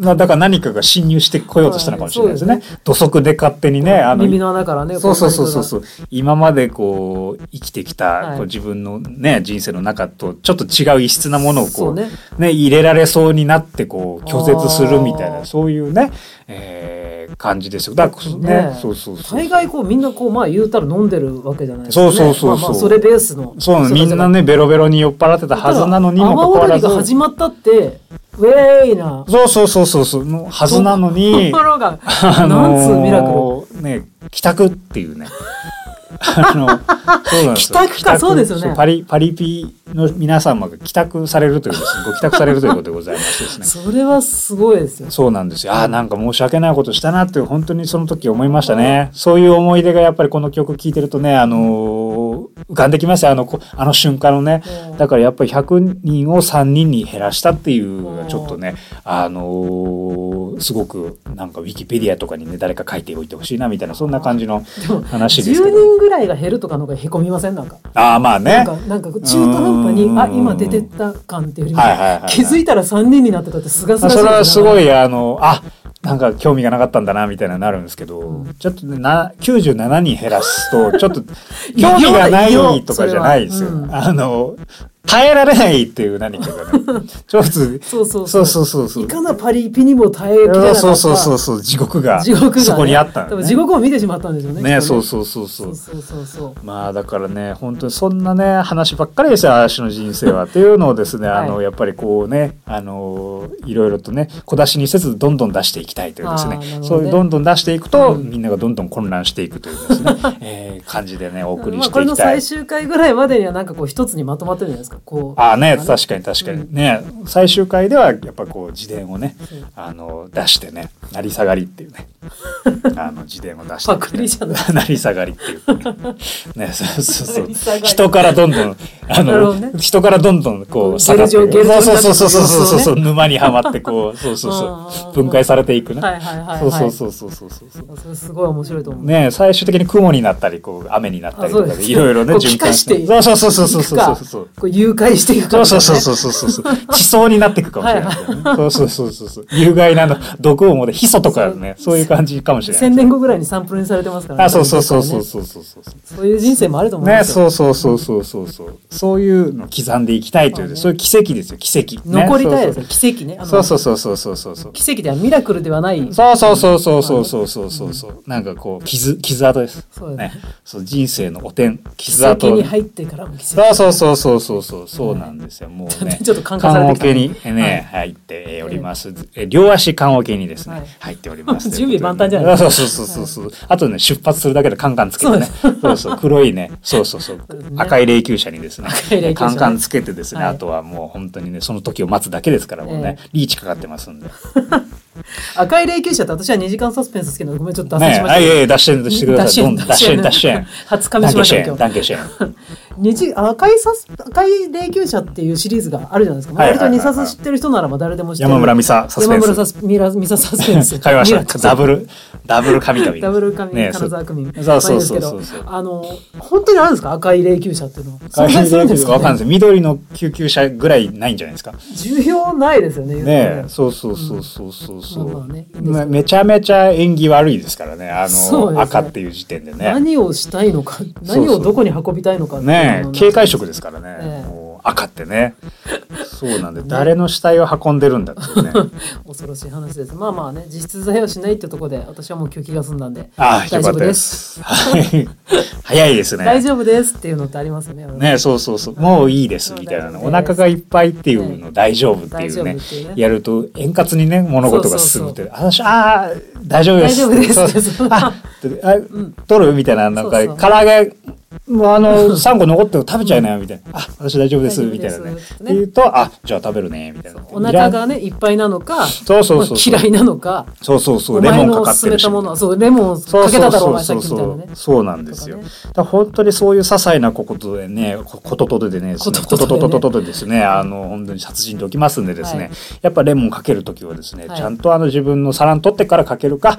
はい、だから何かが侵入してこようとしたのかもしれないですね、はい、そうですね、土足で勝手にね、耳の穴からね、そう今までこう生きてきた、はい、こう自分の、ね、人生の中とちょっと違う異質なものをこう、ね、入れられそうになってこう拒絶するみたいな、そういうね、感じですよ。だからね、そう大概こうみんなこう言うたら飲んでるわけじゃないですか、ね。そう、それベースの。そうみんなねベロベロに酔っ払ってたはずなのにもかかわらず。阿波踊りが始まったって。ウェイなそうのはずなのに、ところがなんつうミラクルね、帰宅っていうねそうなんですよ、帰宅か、そうですよね、パリピの皆様が帰宅されるというですね、ご帰宅されるということでございましてですねそれはすごいですよ。そうなんですよ。なんか申し訳ないことしたなって本当にその時思いましたね。そういう思い出がやっぱりこの曲聴いてるとね、浮かんできますよ、あの瞬間のね、だからやっぱり100人を3人に減らしたっていうちょっとね、すごくなんかウィキペディアとかにね誰か書いておいてほしいなみたいな、そんな感じの話ですけど、10人ぐらいが減るとかのがへこみません？なんかなんか中途半端に今出てった感っていうより、気づいたら3人になってたってすがすがしい、それはすごいなんか興味がなかったんだなみたいななるんですけど、ちょっとね97人減らすとちょっと興味がないのにとかじゃないですよ、耐えられないっていう何かがねちょっとそういかなパリピにも耐えきれなかった、そう地獄が、ね、そこにあった、ね、多分地獄を見てしまったんでしょうね、そうだからね本当にそんなね話ばっかりですよ私の人生はっていうのをですね、はい、やっぱりこうねいろいろとね小出しにせずどんどん出していきたいというですね、そういうどんどん出していくと、みんながどんどん混乱していくというですね、いう感じでねお送りしていきたい、まあ、これの最終回ぐらいまでにはなんかこう一つにまとまってるじゃないですかこうあね確かに確かにね、うん、最終回ではやっぱこう自伝をね、うん、出してね成り下がりっていうね自伝を出して、ね、パクリじゃない成り下がりっていうね、ねそうそうそう人からどんどんね、人からどんどんこう下がっていくそう沼にはまってこうそうそうそう分解されていくねそうそうそうそうそうそれすごい面白いと思うね最終的に雲になったりこう雨になったりとかでいろいろね循環してそうそうそうそうそうそうこう誘拐していくからねそうそうそうそうそう地層になっていくかもしれないねそうそうそうそう有害な毒をもでヒ素とかねそういう感じかもしれない1000年後ぐらいにサンプルにされてますからねあそうそうそうそうそうそうそういう人生もあると思うんですよねそうそうそうそうそうそういうのを刻んでいきたいというそういう奇跡ですよ奇跡残りたいですよ奇跡ねそうそうそうそうそうそうそう奇跡ではミラクルではないそうそうそうそうそうそうそうそうそうなんかこう傷跡ですそうねそう人生の汚点傷跡奇跡に入ってからも奇跡そうそうそうそうそうそうなんですよもうねちょっと感化されてきた棺桶にね入っております両足棺桶にですね入っております準備万端じゃないですかそうそうそうそうあとね出発するだけでカンカンつけてねそうそう黒いねそうそうそう赤い霊柩車にですねカンカンつけてですね、はい、あとはもう本当にねその時を待つだけですからもうね、リーチかかってますんで赤い霊柩車って私は2時間サスペンス好きなのごめんちょっと脱線しましたねえ、脱線してください脱線初噛みしました今日赤い霊柩車っていうシリーズがあるじゃないですか、はいはいはいはい、割と2冊知ってる人ならば誰でも知ってる山村美沙サスペンス山村美沙サスペンス買いましたダブル神々ダブル神々金沢区民そうそうそうそう本当にあるんですか赤い霊柩車っていうの赤い霊柩車わかんないです緑の救急車ぐらいないんじゃないですか需要ないですよねねそうそうそうそうそうそうね、めちゃめちゃ縁起悪いですからねね赤っていう時点でね何をしたいのか何をどこに運びたいのかっていうのね警戒色ですからね、もう赤ってねそうなんで、ね、誰の死体を運んでるんだっていうね恐ろしい話ですまあまあね実質罪をしないってとこで私はもう休憩が済んだんで大丈夫です早いですね大丈夫ですっていうのってありますよ ねそうそうそうもういいですみたいな、お腹がいっぱいっていうの大丈夫っていう ねやると円滑にね物事が進むって私あ大丈夫です取るみたいななんか唐揚げもう3個残っても食べちゃいなよみたいな、あ私大丈夫ですみたいなねって言うとあじゃあ食べるねみたいなお腹がねいっぱいなのかそうそうそうそう、まあ、嫌いなのかそうそうそうレモンかかってるしお前の勧めたものそうレモンかけただろお前さっきみたいなねそうなんですよ、ね、だ本当にそういう些細なことでねこととでねこととでですね本当に殺人で起きますんでですね、はい、やっぱレモンかけるときはですね、はい、ちゃんと自分の皿に取ってからかけるか、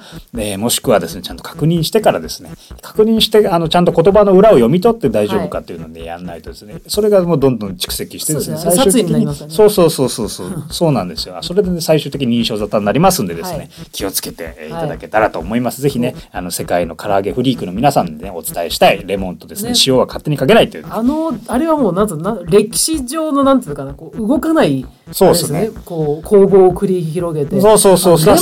もしくはですねちゃんと確認してからですね確認してちゃんと言葉の裏を読み取って大丈夫かっていうのでやんないとですね、はい、それがもうどんどん蓄積してですね最終的にそうそうそうそうそうなんですよそれで、ね、最終的に印象沙汰になりますんでですね、はい、気をつけていただけたらと思います、はい、ぜひね世界の唐揚げフリークの皆さんで、ね、お伝えしたいレモンとですね塩は勝手にかけないという、ね、あれはもう歴史上のなんていうかなこう動かないそうですねこう攻防を繰り広げてそうそうそうそうレ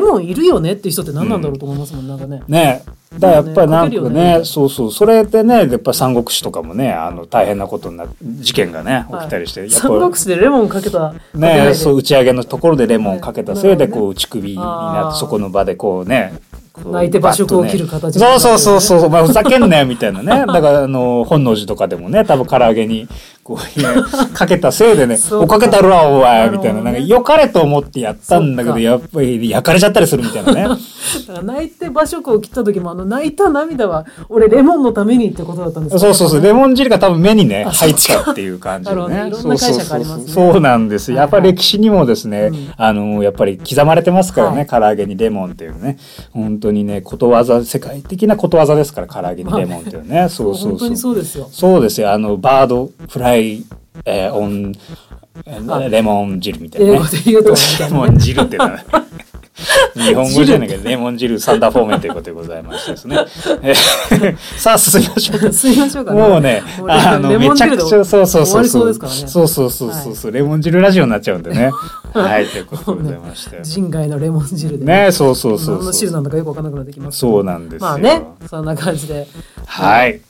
モンいるよねっていう人って何なんだろうと思いますもん、うん、なんかねねだやっぱりなんかね、そうそうそれでねやっぱ三国志とかもね大変なことにな事件がね起きたりして、はい、やっぱ三国志でレモンかけたねそう打ち上げのところでレモンかけたせいでこう打ち首になってそこの場でこうね泣いて馬食を切る形で、ね、そうそうそうそう、まあ、ふざけんなよみたいなねだから本能寺とかでもね多分唐揚げにこう、ね、かけたせいでねおかけたらお前みたいななんか良かれと思ってやったんだけどやっぱり焼かれちゃったりするみたいなねだから泣いて馬食を切った時も泣いた涙は俺レモンのためにってことだったんですけど、ね、そうそうそうレモン汁が多分目にね入っちゃうっていう感じで ねいろんな解釈ありますねそうなんですやっぱり歴史にもですね、はいはい、やっぱり刻まれてますからね、はい、唐揚げにレモンっていうね本当にねことわざ世界的なことわざですから唐揚げにレモンっていうね、まあ、そうそうそう本当にそうですよそうですよバードフライ、オンレモン汁みたいなね英語で言うとレモン汁ってな日本語じゃないけどレモン汁サンダーフォーメンということでございましてですねさあ進みましょうか進みましょうか、ね、もうねめちゃくちゃそうそうそうそうそうそうそうそうレモン汁ラジオになっちゃうんでねはいということでございまして、ね、人外のレモン汁で ねそうそうそうそう何の汁なんだかよく分からなくなってきますそうなんですよまあねそんな感じではい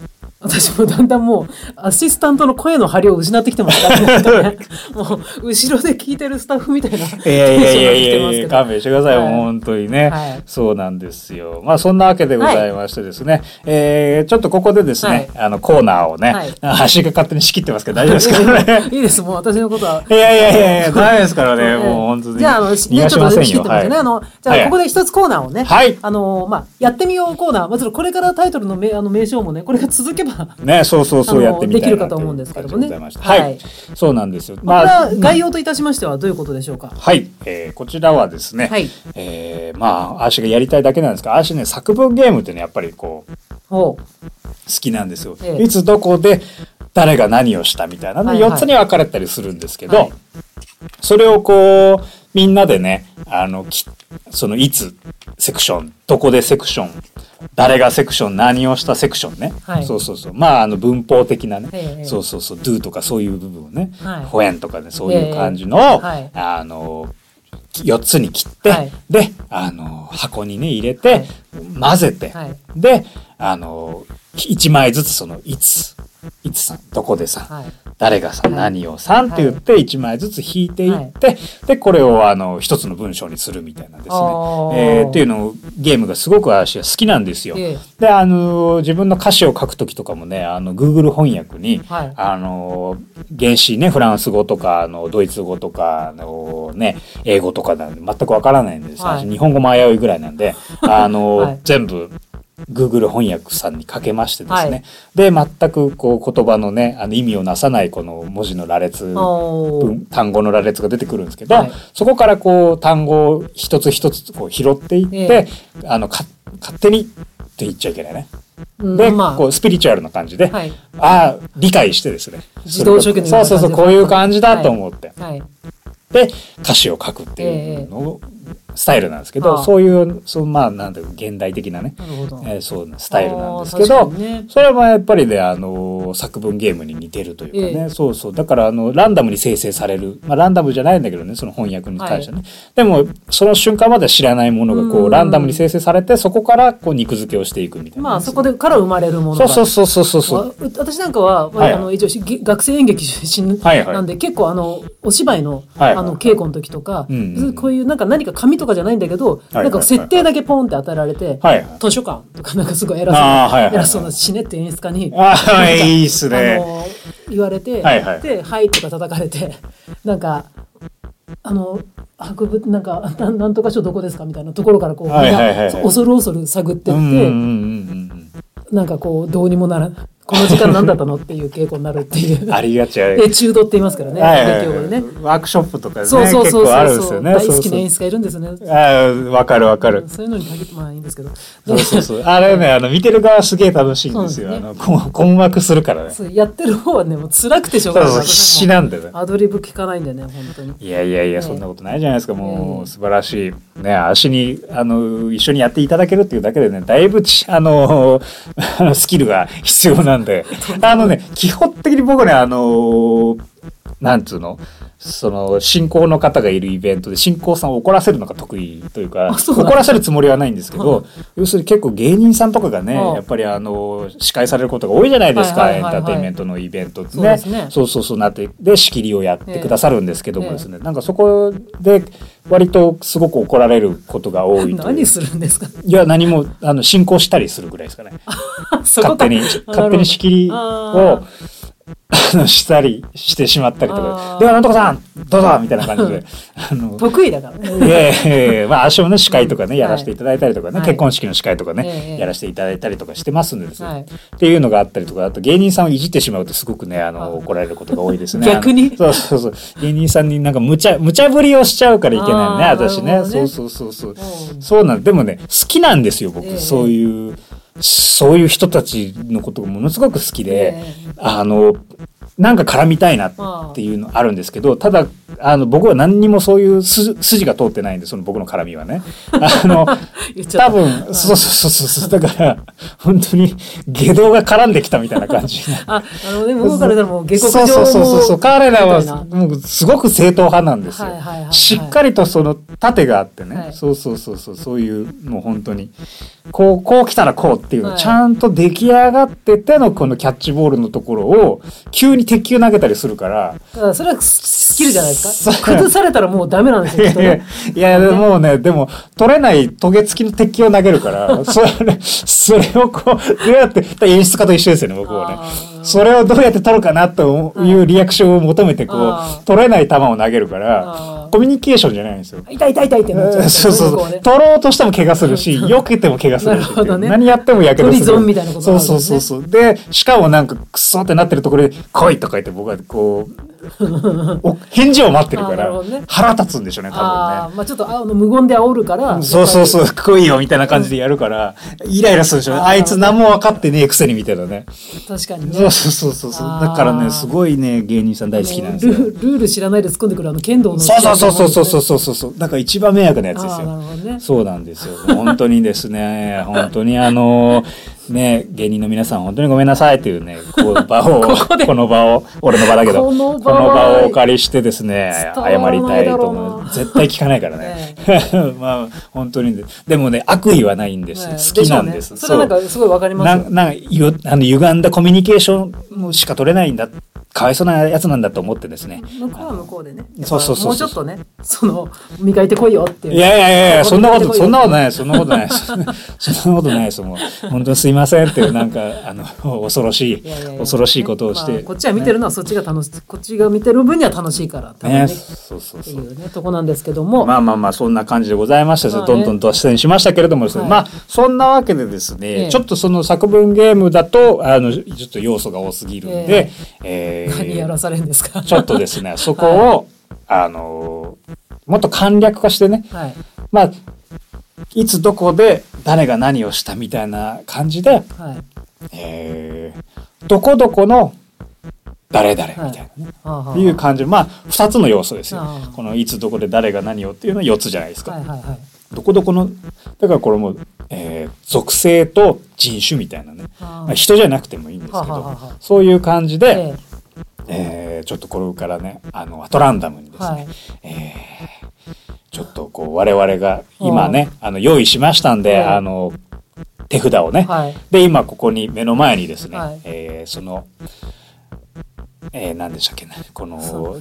私もだんだんもうアシスタントの声の張りを失ってきてますからねもう後ろで聞いてるスタッフみたいなテンションが来てますけど、勘弁してください、はい、本当にね、はい、そうなんですよ。まあそんなわけでございましてですね、はい、ちょっとここでですね、はい、コーナーをね、はい、足が勝手に仕切ってますけど大丈夫ですかねいいです、もう私のことはいや大丈夫ですからねもう本当にじゃあ逃がしませんよ。はい、じゃあここで一つコーナーをね、はい、まあやってみようコーナー、まずこれからタイトルの名称もねこれが続けばね、そうやってみたいなできるかと思うんですけどもね。はい、そうなんですよ。まあ概要といたしましてはどういうことでしょうか。はい、こちらはですね、はい、まあアーシがやりたいだけなんですが、アーシね作文ゲームってねやっぱりこう好きなんですよ。いつどこで誰が何をしたみたいなの、はいはい、4つに分かれたりするんですけど、はい、それをこうみんなでねそのいつセクションどこでセクション誰がセクション何をしたセクションね、はい、まあ文法的なね、do とかそういう部分をね、はい、ほえんとかねそういう感じの、はい、4つに切って、はい、で箱にね入れて、はい、混ぜて、はい、で1枚ずつそのいつさんどこでさ、はい、誰がさ、はい、何をさんって言って1枚ずつ引いていって、はい、でこれを一つの文章にするみたいなですね、っていうのをゲームがすごく私は好きなんですよ。で自分の歌詞を書くときとかもねGoogle 翻訳に、はい、原詞ねフランス語とかドイツ語とかね英語とかなんで全くわからないんです、はい、日本語も危ういぐらいなんではい、全部Google 翻訳さんにかけましてですね、はい、で全くこう言葉のね意味をなさないこの文字の羅列単語の羅列が出てくるんですけど、はい、そこからこう単語を一つ一つこう拾っていって、勝手にって言っちゃいけないね、で、まあ、こうスピリチュアルな感じで、はい、理解してですね自動職人の感じそうこういう感じだと思って、はいはい、で歌詞を書くっていうのを、スタイルなんですけど、そういうまあなんていう現代的なね、そうスタイルなんですけど、ね、それはやっぱりね作文ゲームに似てるというかね、だからランダムに生成される、まあランダムじゃないんだけどねその翻訳に対してね、はい、でもその瞬間までは知らないものがこうランダムに生成されてそこからこう肉付けをしていくみたいな、まあそこでから生まれるものがそう私なんかは、はい、一応学生演劇出身なんで結構お芝居の、はい、稽古の時とか、うんうん、こういうなんか何か紙とかじゃないんだけど、なんか設定だけポンって与えられて、はいはい、図書館とかなんかすごい偉そうな死ねって演出家にいいっすね言われて、はいはい、ではいとか叩かれてなんかなんかなんとか書どこですかみたいなところからこう、はいはいはいはい、恐る恐る探ってって、なんかこうどうにもならないこの時間何だったのっていう傾向になるっていうありがちで中途って言いますからね、はいはいはい、ねワークショップとかね結構あるんですよね、大好きな演出家いるんですよね、わかる、うん、そういうのに限ってまあいいんですけどあれね見てる側すげえ楽しいんですよ、困惑するからね、やってる方はねもう辛くてしょうがない、必死なんでねアドリブ聞かないんでね本当にいや、そんなことないじゃないですか、もう素晴らしいね足に一緒にやっていただけるっていうだけでねだいぶスキルが必要なんで基本的に僕ねなんつうの信仰の方がいるイベントで信仰さんを怒らせるのが得意というか怒らせるつもりはないんですけど、要するに結構芸人さんとかがねやっぱり司会されることが多いじゃないですか、エンターテインメントのイベントってねそうなってで仕切りをやってくださるんですけどもですね、なんかそこで割とすごく怒られることが多いと。何するんですか？いや何も信仰したりするぐらいですかね勝手に仕切りをしたりしてしまったりとかではなんとかさんどうぞみたいな感じで得意だからねまあ足をね司会とかねやらせていただいたりとかね、はい、結婚式の司会とかね、やらせていただいたりとかしてますんでですね、はい、っていうのがあったりとか、あと芸人さんをいじってしまうとすごくね怒られることが多いですね逆にそう芸人さんになんか無茶ぶりをしちゃうからいけないね私ねそうなんでもね好きなんですよ僕、そういう人たちのことがものすごく好きで、なんか絡みたいなっていうのあるんですけど、ただ僕は何にもそういう筋が通ってないんで、その僕の絡みはね多分そうだから本当に下道が絡んできたみたいな感じでも彼らも下克上もそう彼らはもうすごく正統派なんですよ、はいはいはいはい、しっかりとその盾があってね、はい、そういうもう本当にこう来たらこうっていうのちゃんと出来上がっててのこのキャッチボールのところを急に鉄球投げたりするから、それはスキルじゃないですか。崩されたらもうダメなんですよ。いやもうね、でも取れないトゲ付きの鉄球を投げるから、それをこうどうやって演出家と一緒ですよね、僕はね。それをどうやって取るかなというリアクションを求めてこう取れない球を投げるから、コミュニケーションじゃないんですよ。痛いってなっちゃう。そう取ろうとしても怪我するし、避けても怪我するし、ね、何やってもやけどする。トリゾンみたいなことなんですね。そうでしかもなんかクソってなってるところで来いとか言って僕はこう。返事を待ってるから腹立つんでしょうね多分ね。まあちょっと無言で煽るからそう来いよみたいな感じでやるから、うん、イライラするでしょ。あいつ何も分かってねえくせにみたいなね。確かにね。そうだからねすごいね芸人さん大好きなんですよ。ルール知らないで突っ込んでくる剣道のそうだから一番迷惑なやつですよ、ね、そうなんですよ本当にですね本当にね、芸人の皆さん本当にごめんなさいというねこの場を俺の場だけどこの場をお借りしてですね謝りたいと思う。絶対聞かないからねまあ本当にでもね悪意はないんです、好きなんです、ね、それはなんかすごいわかりますよ。歪んだコミュニケーションしか取れないんだ、かわいそうなやつなんだと思ってですね、向こうは向こうでねもうちょっとね磨いてこいよっていう。いやそんなことないそんなことないですもう本当にすいませんっていうなんか恐ろしいことをして、まあ、こっちは見てるのはそっちが楽しい、ね、こっちが見てる分には楽しいからねそうねとこなんですけども、まあそんな感じでございました、まあね、どんどん脱線しましたけれどもですね、はい、まあそんなわけでですね、ちょっとその作文ゲームだとちょっと要素が多すぎるんで、何やらされるんですかちょっとですねそこを、はい、もっと簡略化してね、はい、まあいつどこで誰が何をしたみたいな感じで、はい、どこどこの誰々みたいなね、はい、いう感じのまあ2つの要素ですよ。このいつどこで誰が何をっていうのは4つじゃないですか、はいはいはい、どこどこのだからこれも、属性と人種みたいなね、まあ、人じゃなくてもいいんですけど、はい、そういう感じで、ちょっとこれからねアトランダムにですね、はいちょっとこう我々が今ね用意しましたんで、はい、手札をね、はい、で今ここに目の前にですね、はいその何でしたっけねこの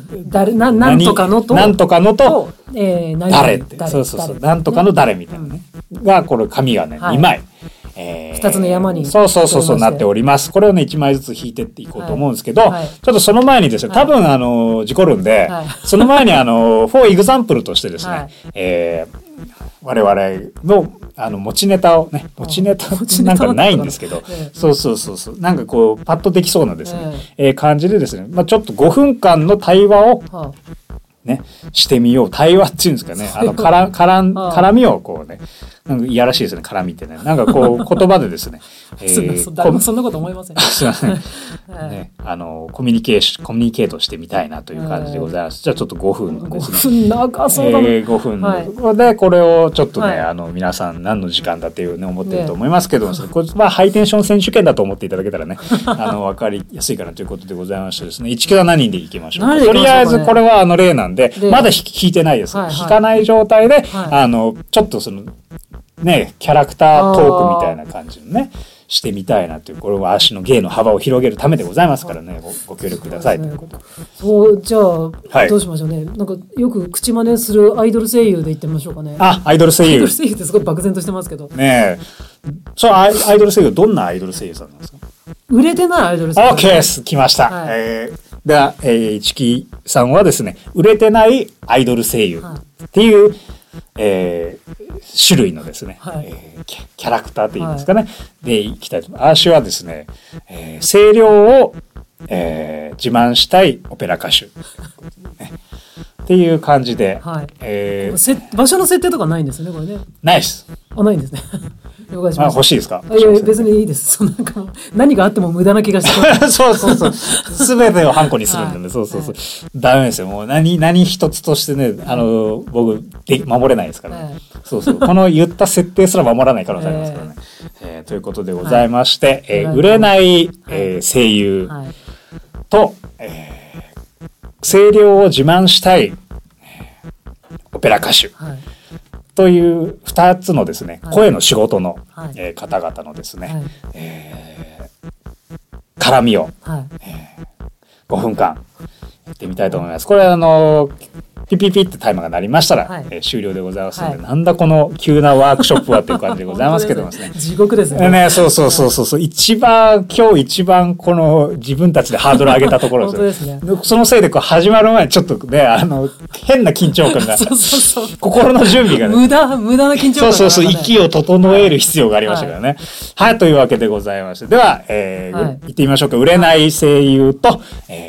何とかのと何とかのと誰ってそう何とかの誰みたいなね、うん、がこれ紙がね、はい、2枚。2つの山にそうなっております。これをね1枚ずつ引いてっていこうと思うんですけど、はい、ちょっとその前にですね多分事故るんで、はい、その前にfor example としてですね、はい我々の持ちネタをね持ちネタなんかないんですけどそうなんかこうパッとできそうなですね、感じでですね、まあ、ちょっと5分間の対話を、はあね、してみよう。対話っていうんですかね。絡みをこうね、なんかいやらしいですね。絡みってね、なんかこう言葉でですね。誰もそんなこと思いません。すいません。ね、コミュニケートしてみたいなという感じでございます。じゃあちょっと5分ですね。長そうだね。5分の、はい、でこれをちょっとね、はい、皆さん何の時間だっていうね思ってると思いますけども、ね、これまあハイテンション選手権だと思っていただけたらね、わかりやすいかなということでございましてですね。1から何人でいきましょうか。とりあえずこれは例なんでまだ引いてないです、はいはい、引かない状態で、はい、ちょっとそのねキャラクタートークみたいな感じのねしてみたいなという、これは足の芸の幅を広げるためでございますからね、ご協力くださいということ。そうじゃあ、はい、どうしましょうね。なんかよく口真似するアイドル声優で言ってみましょうかね。アイドル声優ってすごい漠然としてますけどねえ。そうアイドル声優、どんなアイドル声優さんなんですか。売れてないアイドル声優。オーケーです。来ました。はい、では、市木さんはですね、売れてないアイドル声優っていう、はい種類のですね、はいキャラクターといいますかね、はい、でいきたいと思います。私はですね、声量を、自慢したいオペラ歌手っていう感じで、はい場所の設定とかないんですよねこれね。ないです。ないんですね。了解しました。あ、欲しいですか？いや別にいいです。なんか何があっても無駄な気がしてそうそうそう全てをハンコにするんで、ね、はい、そうそうそう、はい、ダメですよ。もう何一つとしてね、僕守れないですから、ね、はい、そうそうこの言った設定すら守らない可能性ありますからね、ということでございまして、はい、売れない、声優と、声量を自慢したいオペラ歌手、はい、という2つのですね、はい、声の仕事の、はい、方々のですね、はい、絡みを、はい、5分間やってみたいと思います。これはピピピってタイマーが鳴りましたら、はい、終了でございますので、はい、なんだこの急なワークショップはっていう感じでございますけどもですね地獄ですね。ね、そうそうそうそう、はい、今日一番この自分たちでハードル上げたところですよ。本当ですね。そのせいでこう始まる前にちょっとね、変な緊張感がそうそうそう、心の準備がね無駄な緊張感が、そうそうそう、息を整える必要がありましたからね。はい、はい、というわけでございまして、では、はい、行ってみましょうか。売れない声優と、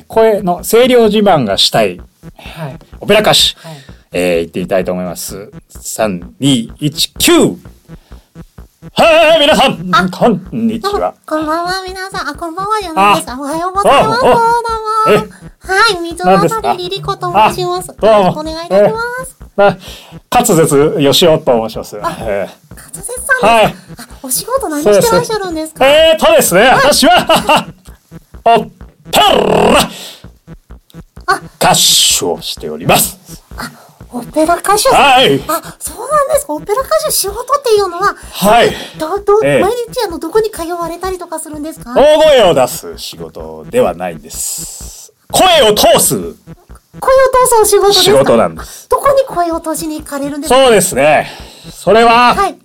声の声量自慢がしたい、はい、オペラ歌手、はい、行ってみたいと思います。3、2、1、9。はい、皆さんこんにちは、こんばんは。皆さん、こんばんはじゃないですか。おはようございます。どうも、はい、水渡りりこと申します。よろしくお願いいたします。勝絶よしおと申します。勝絶さんですか？はい、お仕事何してらっしゃるんですか？ですね、私はオペラ歌手をしております。オペラ歌手、はい、そうなんですか。オペラ歌手仕事っていうのは、はい、毎日どこに通われたりとかするんですか？大声を出す仕事ではないんです。声を通すお仕事ですか？仕事なんです。どこに声を通しに行かれるんですか？そうですね。それは、はい、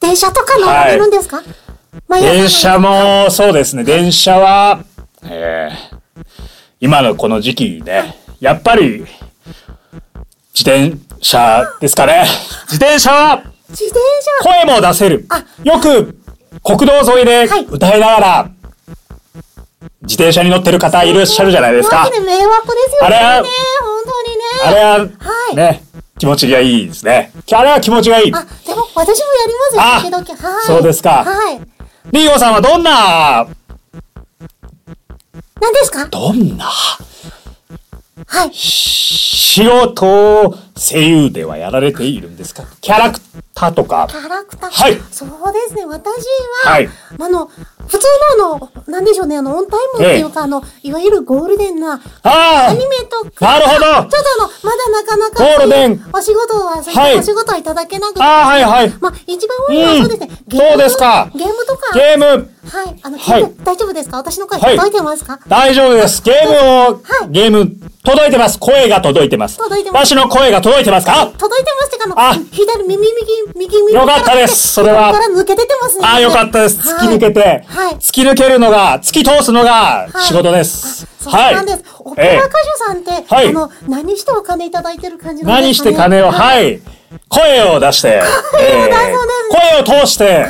電車とか乗られるんですか？はい、電車もそうですね。電車は、今のこの時期ね、やっぱり自転車ですかね。自転車は声も出せる。よく国道沿いで歌いながら自転車に乗ってる方いらっしゃるじゃないですか。迷惑ですよね。あれはね、はい、気持ちがいいですね。あれは気持ちがいい。でも私もやりますよ、時々。はい、そうですか。はい。リーゴさんはどんなはい、仕事を声優ではやられているんですか？キャラクターとか。はい。そうですね。私は、はい、普通のなんでしょうね、オンタイムっていうか、いわゆるゴールデンなアニメとか、なるほど。ちょっとまだなかなかゴールデンお仕事は、はい、お仕事はいただけなくて、はいはい、一番多いのはそうですね、ゲームとか、はい、はい、大丈夫ですか？私の声届いてますか？はい、大丈夫です。ゲーム届いてます。声が届いてます。わしの声が届いてますか？届いてますってか、左右よかったです。それは。から抜けてますね。よかったです。突き抜けて。はい、突き抜けるのが、突き通すのが仕事です。はい。そうなんです。オペラ歌手さんって、はい、何してお金いただいてる感じなんですかね？何して金を、はい。声を出して。声を通して、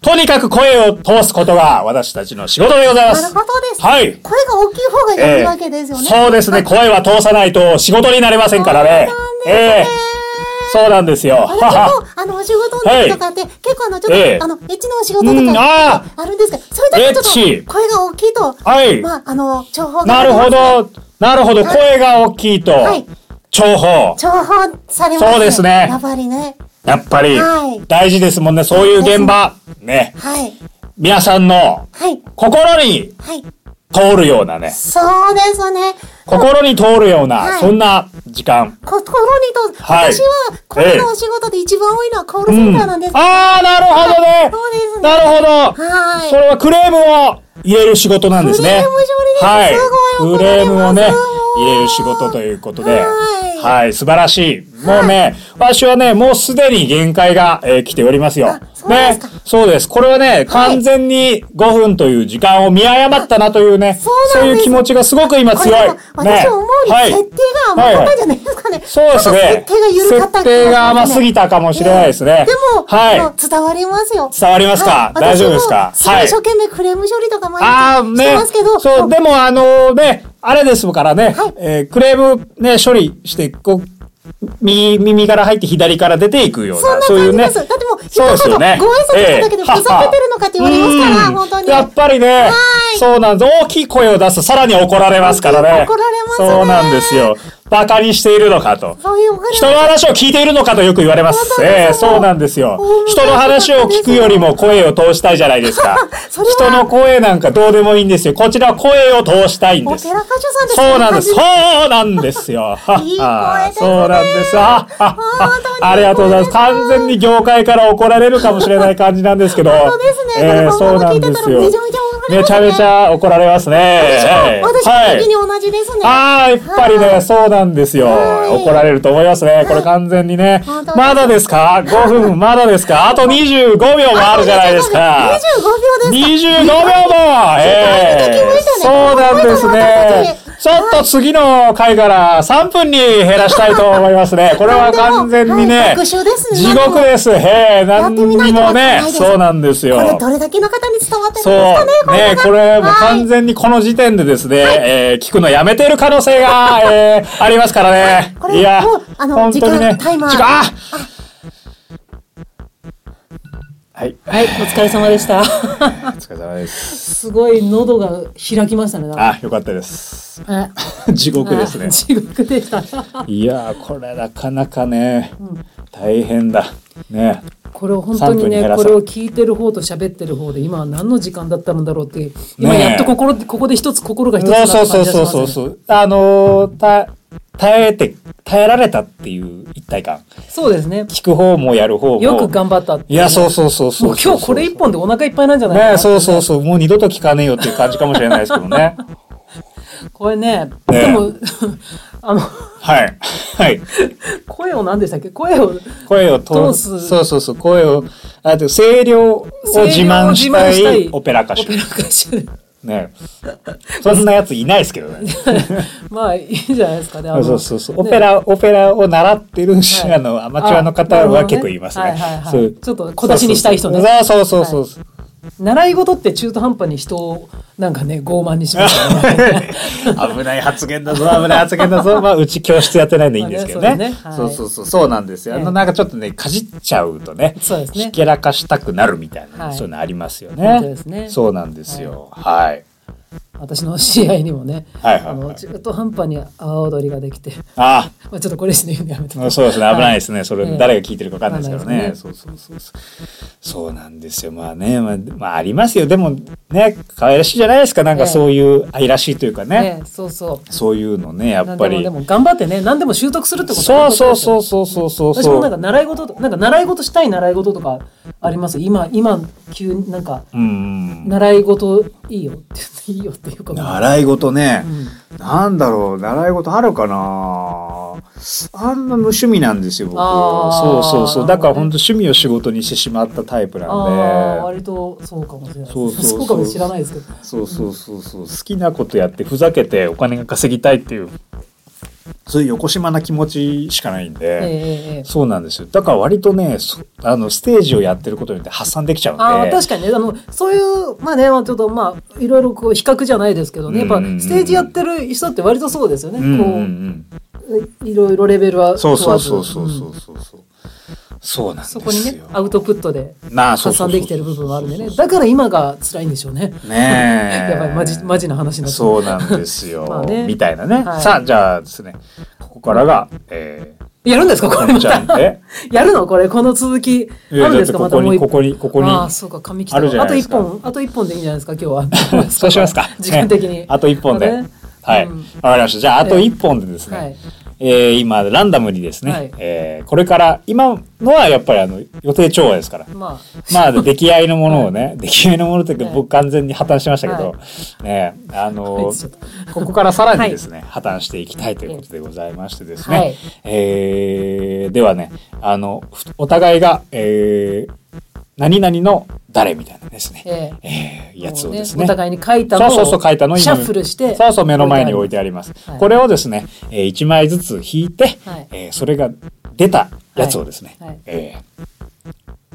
とにかく声を通すことが私たちの仕事でございます。なるほどです。はい。声が大きい方がいいわけですよね。そうですね。声は通さないと仕事になれませんからね。そうなんですよ。結構、お仕事のとかって、結構ちょっと、エッチのお仕事とかあるんですけど、そういう時ちょっと声が大きいと、はい。重宝が、ね。なるほど。声が大きいと、はい、重宝されますね。そうですね。やっぱり、大事ですもんね。そういう現場、ね。はい。皆さんの、心に、通るようなね。そうですね。心に通るような、そんな時間。心に通る。私は、声のお仕事で一番多いのはコールセンターなんです。なるほどね。そうですね。なるほど。はい。それはクレームを入れる仕事なんですね。クレーム処理です。すごい。クレームをね、入れる仕事ということで。はい、素晴らしい。もうね、私はね、もうすでに限界が、来ておりますよ。ね。そうです。これはね、完全に5分という時間を見誤ったなというね、そういう気持ちがすごく今強い。私思うに設定が甘かったんじゃないですかね。そうですね。設定が甘すぎたかもしれないですね。でも、伝わりますよ。伝わりますか？大丈夫ですか？はい。一生懸命クレーム処理とかもしてますけど。そう、でもあれですからね、クレームね、処理して、右耳から入って左から出ていくような、そういうね。だってもう一言ご挨拶しただけでふざけてるのかって言われますから、本当に。やっぱりね、そうなんです。大きい声を出すとさらに怒られますからね。怒られますね。そうなんですよ。バカにしているのかと。人の話を聞いているのかとよく言われます。そうなんですよ。人の話を聞くよりも声を通したいじゃないですか。人の声なんかどうでもいいんですよ。こちらは声を通したいんです。お寺歌手さんですね。そうなんです。そうなんですよ。いい声ですね。そうなんです。ありがとうございます。完全に業界から怒られるかもしれない感じなんですけど。そうですね。そうなんですよ。めちゃめちゃ怒られますね。私も時に同じですね。やっぱりね、そうなんですよ。怒られると思いますね。これ完全にね。まだですか ?5 分まだですか？あと25秒もあるじゃないですか。25秒ですか？ 25 秒もそうなんですね。ちょっと次の回から3分に減らしたいと思いますね。これは完全にね、地獄です。何にもね、そうなんですよ。これどれだけの方に伝わってるんですかね、これ。ね、これもう完全にこの時点でですね、聞くのやめてる可能性がありますからね。いや、本当にね、時間。はい、はい、お疲れ様でした。お疲れ様です。すごい喉が開きましたね。あ、よかったです。地獄ですね。地獄でした。いやー、これなかなかね、大変だね。これを本当にね、これを聞いてる方と喋ってる方で今は何の時間だったのだろうって、今やっとここで一つ心が一つになった感じがしますね。そう。耐えられたっていう一体感。そうですね。聞く方もやる方も。よく頑張ったって、ね。いや、そう。もう今日これ一本でお腹いっぱいなんじゃないかな、ね。そう。もう二度と聞かねえよっていう感じかもしれないですけどね。これね、でも、はい。はい。声を何でしたっけ？声を通す。そう。声を、声量を自慢したいオペラ歌手。ね、そんなやついないですけどね。まあいいじゃないですかね。そう。オペラを習ってるアマチュアの方は結構いますね。ちょっと小出しにしたい人ね。そう。習い事って中途半端に人をなんかね傲慢にしますね。危ない発言だぞ。まあうち教室やってないんでいいんですけどね。そうなんですよ。なんかちょっとねかじっちゃうとね、ひけらかしたくなるみたいなそういうのありますよね。そうなんですよ。はい。私の試合にもね、中途半端に阿波踊りができて、ああ、まあちょっとこれしねやめて。そうですね、危ないですね。それ誰が聞いてるか分かんないですけどね。そうなんですよ。まあね、まあありますよ。でもね、可愛らしいじゃないですか。なんかそういう愛らしいというかね。そういうのね、やっぱり。でも頑張ってね、何でも習得するってこと。そう。私もなんか習い事したい習い事とかあります。今急になんか習い事いいよって言っていいよって。習い事ね、なんだろう、習い事あるかな。あんな無趣味なんですよ僕。そう。だから本当趣味を仕事にしてしまったタイプなんで。割とそうかもしれない。そうかも知らないですけど。そう。好きなことやってふざけてお金が稼ぎたいっていう。そういう横島な気持ちしかないんで、そうなんですよ。だから割とね、ステージをやってることによって発散できちゃうんで。確かにね、そういうまあね、ちょっとまあいろいろこう比較じゃないですけどね、やっぱステージやってる人って割とそうですよね。こういろいろレベルは問わず。そう。そうなんですよ。そこにねアウトプットで発散できてる部分はあるんでね。だから今が辛いんでしょうね。ねえ。やばいマジな話になって。そうなんですよ。まあね、みたいなね。はい、さあじゃあですね。ここからが、やるんですかこれまた。やるのこれこの続きあるんですかまたもう一本。ここに。ああそうか紙切った。あと一本でいいんじゃないですか今日は。そうしますか。時間的に。あと一本で。はい。わかりました。じゃああと一本でですね。はい今ランダムにですね、これから今のはやっぱり予定調和ですから、まあ出来合いのものをね、出来合いのものって僕完全に破綻しましたけど、ここからさらにですね、破綻していきたいということでございましてですね、ではねお互いが、何々の誰みたいなですね。やつをですね。お互いに書いたのを書いたのをシャッフルして。目の前に置いてあります。これをですね、1枚ずつ引いて、それが出たやつをですね、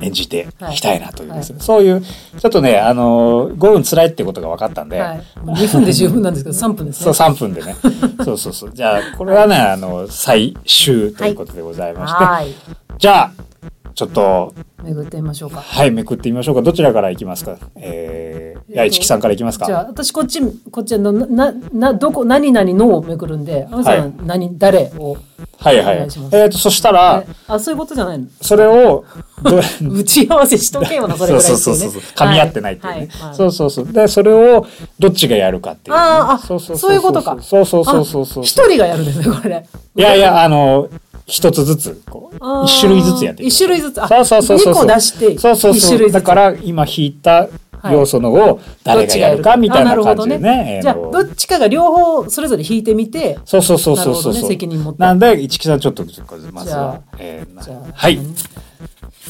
演じていきたいなというですね、はい、そういうちょっとね5分辛いってことが分かったんで、はい、2分で十分なんですけど3分ですね。そう3分でねそうそうそう。じゃあこれはね最終ということでございまして、はい、じゃあちょっとめくってみましょうか。はい、めくってみましょうか。どちらからいきますか。市木さんからいきますか。じゃあ私こっちのどこ何々のをめくるんで、あなたは何誰をはいはい。そしたらそういうことじゃないの。それを打ち合わせしとけよなそれぐらいですよね。そう噛み合ってないっていうね。そうそうそう。でそれをどっちがやるかっていう、ね。そういうことか。そうそうそうそうそう。一人がやるんですねこれ。いやいや一つずつこう1種類ずつやっていく。1種類ずつ。2個出して1種類ずつ。だから今引いた要素のを誰がやるかみたいな感じでね。じゃあどっちかが両方それぞれ引いてみて。そうそうそうそうそう。責任持って。なんで市木さんちょっとまずははい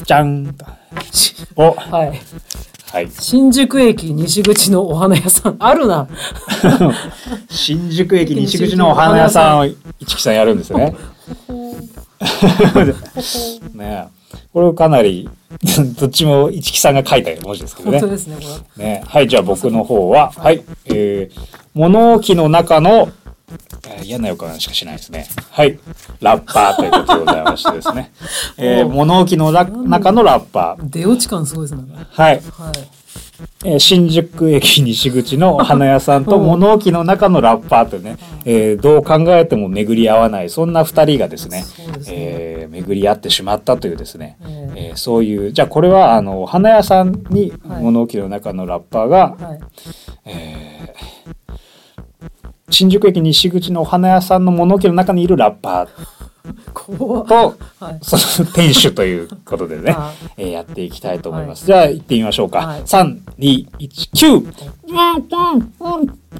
じゃんおはいはい新宿駅西口のお花屋さんあるな。新宿駅西口のお花屋さんを市木さんやるんですよね。ねえこれかなりどっちも市木さんが書いた文字ですけどね。本当ですね、これ。ねえはいじゃあ僕の方ははい、物置の中の嫌な予感しかしないですね。はいラッパーということでございましてですね、物置の中のラッパー出落ち感すごいですね。はい、はい新宿駅西口の花屋さんと物置の中のラッパーとね、どう考えても巡り合わないそんな2人がですね、巡り合ってしまったというですね、そういうじゃあこれはお花屋さんに物置の中のラッパーが、はい新宿駅西口のお花屋さんの物置の中にいるラッパーと、はい、その店主ということでね、やっていきたいと思います、はい、じゃあ行ってみましょうか、はい、3、2、1、9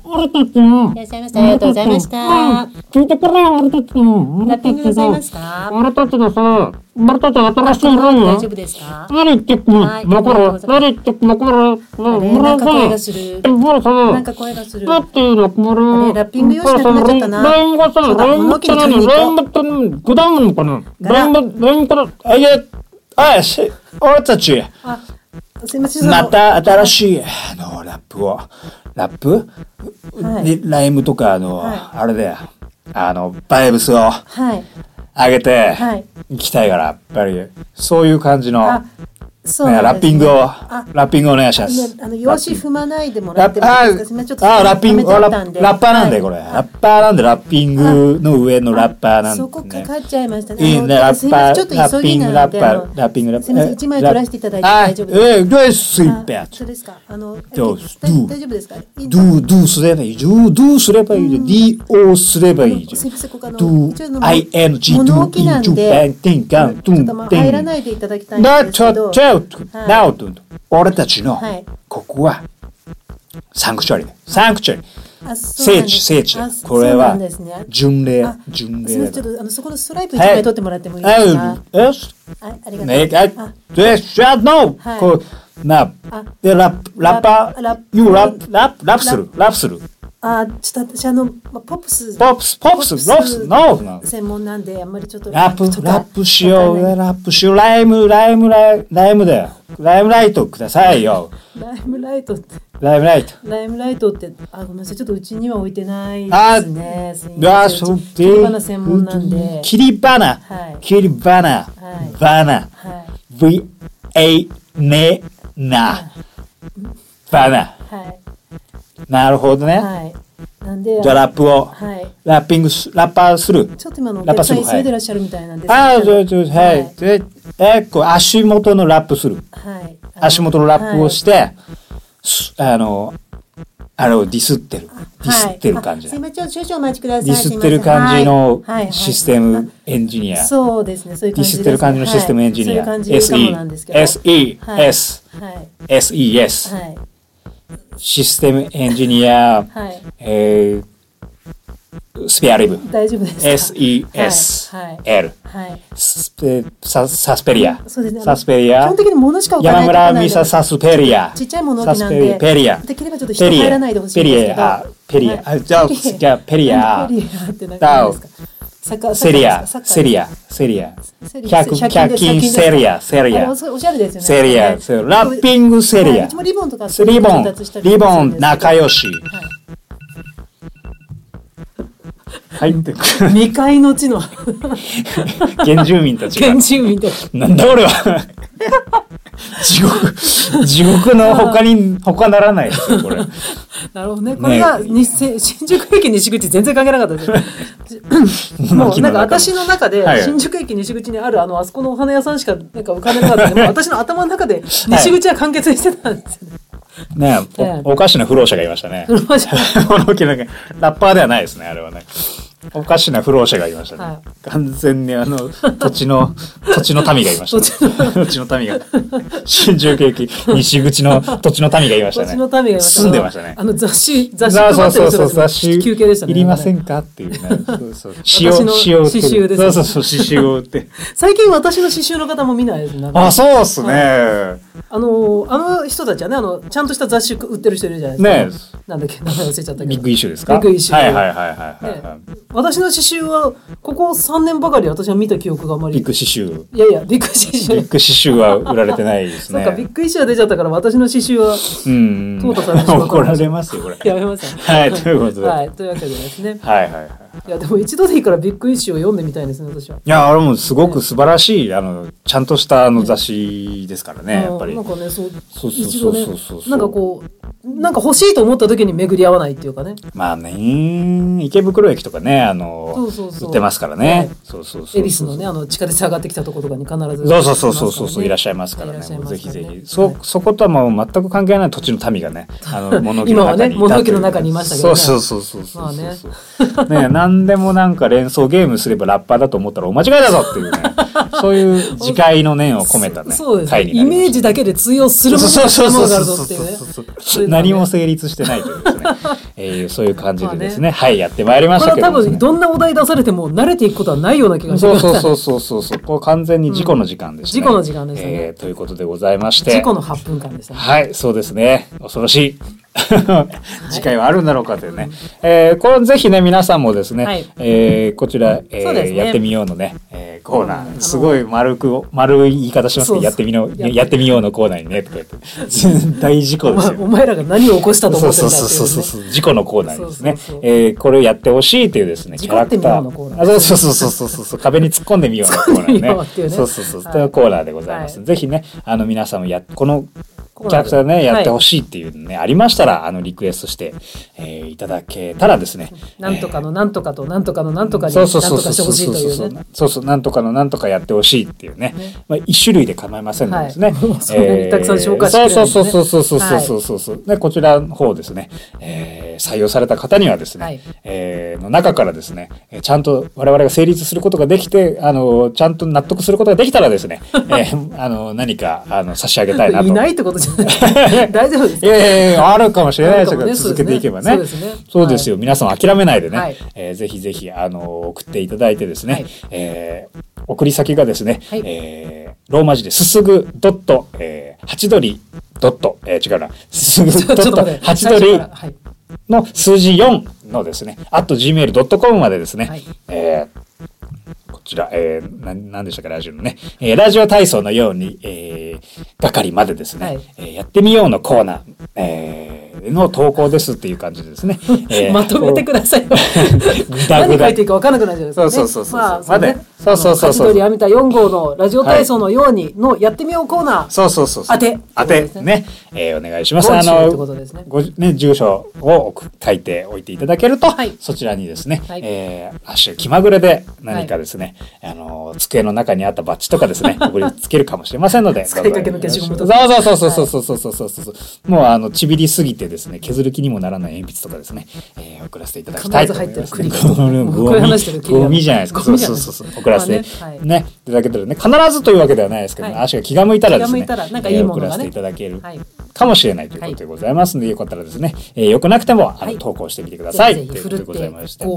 俺たちもいらっしゃいました。ありがとうございました。聞いてくれよ俺たちもラッピングございますか。俺たちがさ俺たち新しい色よ。大丈夫ですか。何言ってくるのこれ何言ってくるのこれなんか声がするなんか声がするだっていうのこれラッピング用紙なくなっちゃったな。ラインがさラインって何ラインってグダウンのかなラインからあいやあいし俺たちまた新しいラップをラップ、はい、ライムとかはい、あれだよバイブスを上げていきたいから、はい、やっぱりそういう感じのそうね、ラッピングをお願いします。用紙踏まないでもらってもいいですか。ちょっとラッピングラッパーなんでこれ、はい、ラッパーなんでラッピングの上のラッパーなんで、ね、そこかかっちゃいましたね。いいねラッパーちょっと急ぎなのでラッピングすみません一枚取らせていただいて大丈夫ですか。そうですか大丈夫ですか。どうすればいいD.O. すればいいじゃん。すみませんここI.N.G. 物置なんでちょっと入らないでいただきたいんですけど。はい、俺たちのここはサンクチュアリ聖地これは巡礼だ。ちょっとそこのストライプ一枚取ってもらってもいいですか。ありがとうございます。でラップする。あちょっと私ポップスの専門なんであんまりちょっとラップしようライムだよライムライトくださいよライムライトってごめんなさいちょっとうちには置いてないですね。そう切り花専門なんで切り花バナ V A ねなバナなるほどね、はい、なんでじゃあラップを、はい、ラッパーするちょっと今のお客さん急いでらっしゃるみたいなんですけど、はい、足元のラップする、はい、足元のラップをして、はい、ディスってる感じ、はい、すいません少々お待ちください。ディスってる感じのシステムエンジニア、はいはいはい、そうですねそういう感じです。ディスってる感じのシステムエンジニア SES はいシステムエンジニア、はいスペアリブ大丈夫ですか SESL、はいはい、サスペリアそうです、ね、サスペリア基本的に物しか置かないとこない山村美沙サスペリアちっちゃい物置なんでできればちょっと人入らないでほしいんですけどペリアじゃあペリアダウセリア。100均セリア。おしゃれですよね。セリア。ラッピングセリア。リボンとかリボン、仲良し。はい。未開の地の原住民たちが。なんだ俺は。地獄の他ならないですよこれ。なるほどね。これが、ね、新宿駅西口全然関係なかったですよ。もうなんか私の中で新宿駅西口にあるあそこのお花屋さんしかなんか浮かんでなかったので、もう私の頭の中で西口は完結してたんですよね。はい、ねえ、おかしな不老者がいましたね。不老者。ラッパーではないですねあれはね。おかしな不老者がいましたね。はい、完全に土地の民がいました、ね。新宿駅西口の土地の民がいましたね。住んでましたね。雑誌休憩でしたね。いりませんかっていうね。そうそう。刺繍を打って。最近私の刺繍の方も見ないですね。あ、そうっすね。あの人たちはね、ちゃんとした雑誌売ってる人いるじゃないですか。ね、なんだっけ、名前忘れちゃったけど。ビッグイシューですか。ビッグイシュー。はい。私の刺繍はここ3年ばかり私は見た記憶があまり。ビッグ刺繍。いやビッグ刺繍は売られてないですね。なんかビッグ刺繍は出ちゃったから私の刺繍は淘汰されてしまった。怒られますよこれ。やめます。はい、ということで。はい、というわけでですね。はい。いやでも一度でいいからビッグイシューを読んでみたいですね私は。いやあれもすごく素晴らしいちゃんとした雑誌ですからねやっぱり。なんかねそうなんかこうなんか欲しいと思った時に巡り合わないっていうかね。まあね、池袋駅とかね。売ってますからね。恵比寿のね地下鉄上がってきたところとかに必ず、ね、そういらっしゃいますからね。ぜひ、そことはもう全く関係ない土地の民がね物置の中にいたという今はね物置の中にいましたけどね。そうね。何でもなんか連想ゲームすればラッパーだと思ったらお間違いだぞっていうねそういう自戒の念を込めたね回になりました。イメージだけで通用するものがあるぞっていうね。何も成立してないというですねそういう感じでですね、はいやってまいりましたけど、ね、どんなお題出されても慣れていくことはないような気がします。そうこれ完全に事故の時間でしたね、事故の時間ですね、ということでございまして、事故の8分間でしたね。はい、そうですね、恐ろしい次回はあるんだろうかというね、これぜひね皆さんもですね、はいこちら、ね、やってみようのね、コーナーすごい丸い言い方しますけどやってみようのコーナーにねとか言って大事故ですよ、お前らが何を起こしたと思ってんだっていうねそう事故のコーナーですね。これをやってほしいというですねキャラクターのコーナー、そう壁に突っ込んでみようのコーナーねそうというコーナーでございます、はい、ぜひね皆さんもこのキャラクターねやってほしいっていうね、はい、ありましたらリクエストして、いただけたらですね、なんとかのなんとかとなんとかのなんとかになんとかしてほしいというね、なんとかのなんとかやってほしいっていうね、まあ一種類で構いませんのですね、たくさん紹介してるんですね。そうでこちらの方ですね、採用された方にはですね、はいの中からですね、ちゃんと我々が成立することができてちゃんと納得することができたらですね何か差し上げたいなと。いないってこと大丈夫ですか。あるかもしれないですけど、続けていけばね。そうですよ。皆さん諦めないでね。はい、ぜひ送っていただいてですね。はい送り先がですね、はいローマ字ですすぐドットハチドリドット違うなすすぐドットハチドリの数字4のですね@gmail.com までですね。はいこちら、何でしたか、ラジオのね、ラジオ体操のように、係までですね、はいやってみようのコーナー、の投稿ですっていう感じですね。まとめてください。何書いていいか分からなくなっちゃうんですよね。そう。ハチドリ網田4号のラジオ体操のようにのやってみようコーナー。当てね。お願いします。住所を書いておいていただけると、そちらにですね、気まぐれで何かですね、机の中にあったバッジとかですね、ここにつけるかもしれませんので。使いかけの消しゴムとか。そう。もうちびりすぎてですね、削る気にもならない鉛筆とかですね、送らせていただきたいと思います。必ず入ってるクリゴミじゃないですか。そう送らせてねいただけたらね、必ずというわけではないですけど、足が気が向いたらですね、送らせていただけるかもしれないということでございますので、よかったらですね、よくなくても投稿してみてください。ぜひ振るってご応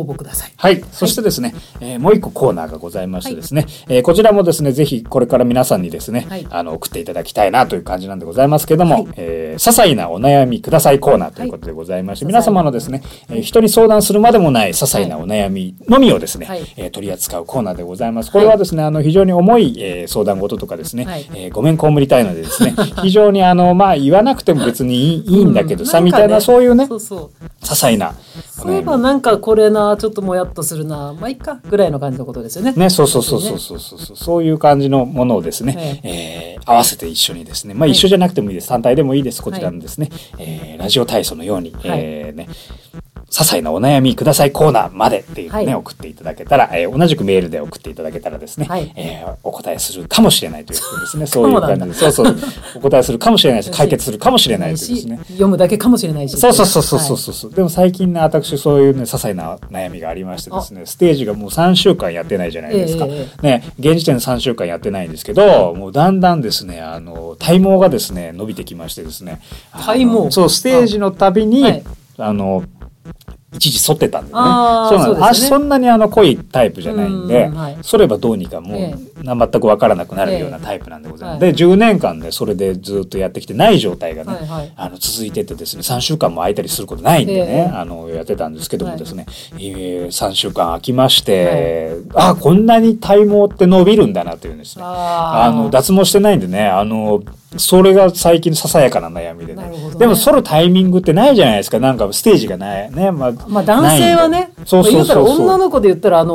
募ください。はい。そしてですね、もう一個コーナーがございましてですね、こちらもですね、ぜひこれから皆さんにですね、送っていただきたいなという感じなんでございますけども、些細なお悩みくださいコーナーということでございまして、皆様のですね、人に相談するまでもない些細なお悩みのみをですね、取り扱うコーナーでございます。これはですね、非常に重い相談事とかですね、ごめんこむりたいのでですね、非常にまあ言わなくても別にいいんだけどさ、みたいな、そういうね、些細な、そういえばなんかこれな、ちょっともやっとするな、まあいっかぐらいの感じのことですよね。ね、そうそうそうそうそうそう、そういう感じのものをですね、合わせて一緒にですね、まあ一緒じゃなくてもいいです、単体でもいいです、こちらのですね、ラジオ体操のようにね、些細なお悩みくださいコーナーまでっていうね、送っていただけたら、同じくメールで送っていただけたらですね、お答えするかもしれないということですね。そういう感じで、そうそう、お答えするかもしれないし、解決するかもしれないというですね。読むだけかもしれないし。そうそうそうそうそう。でも最近ね、私そういうね、些細な悩みがありましてですね、ステージがもう3週間やってないじゃないですか。ね、現時点で3週間やってないんですけど、もうだんだんですね、体毛がですね、伸びてきましてですね。体毛。そう、ステージのたびに一時剃ってたんでね。そんなに濃いタイプじゃないんで、剃ればどうにかもう全く分からなくなるようなタイプなんでございます。で、10年間でそれでずっとやってきてない状態がね、続いててですね、3週間も空いたりすることないんでね、やってたんですけどもですね、3週間空きまして、あ、こんなに体毛って伸びるんだなというんですね。脱毛してないんでね、それが最近のささやかな悩みでね。でも剃るタイミングってないじゃないですか。なんかステージがないね。まあ男性はね、そうそうそうそう、言うたら女の子で言ったら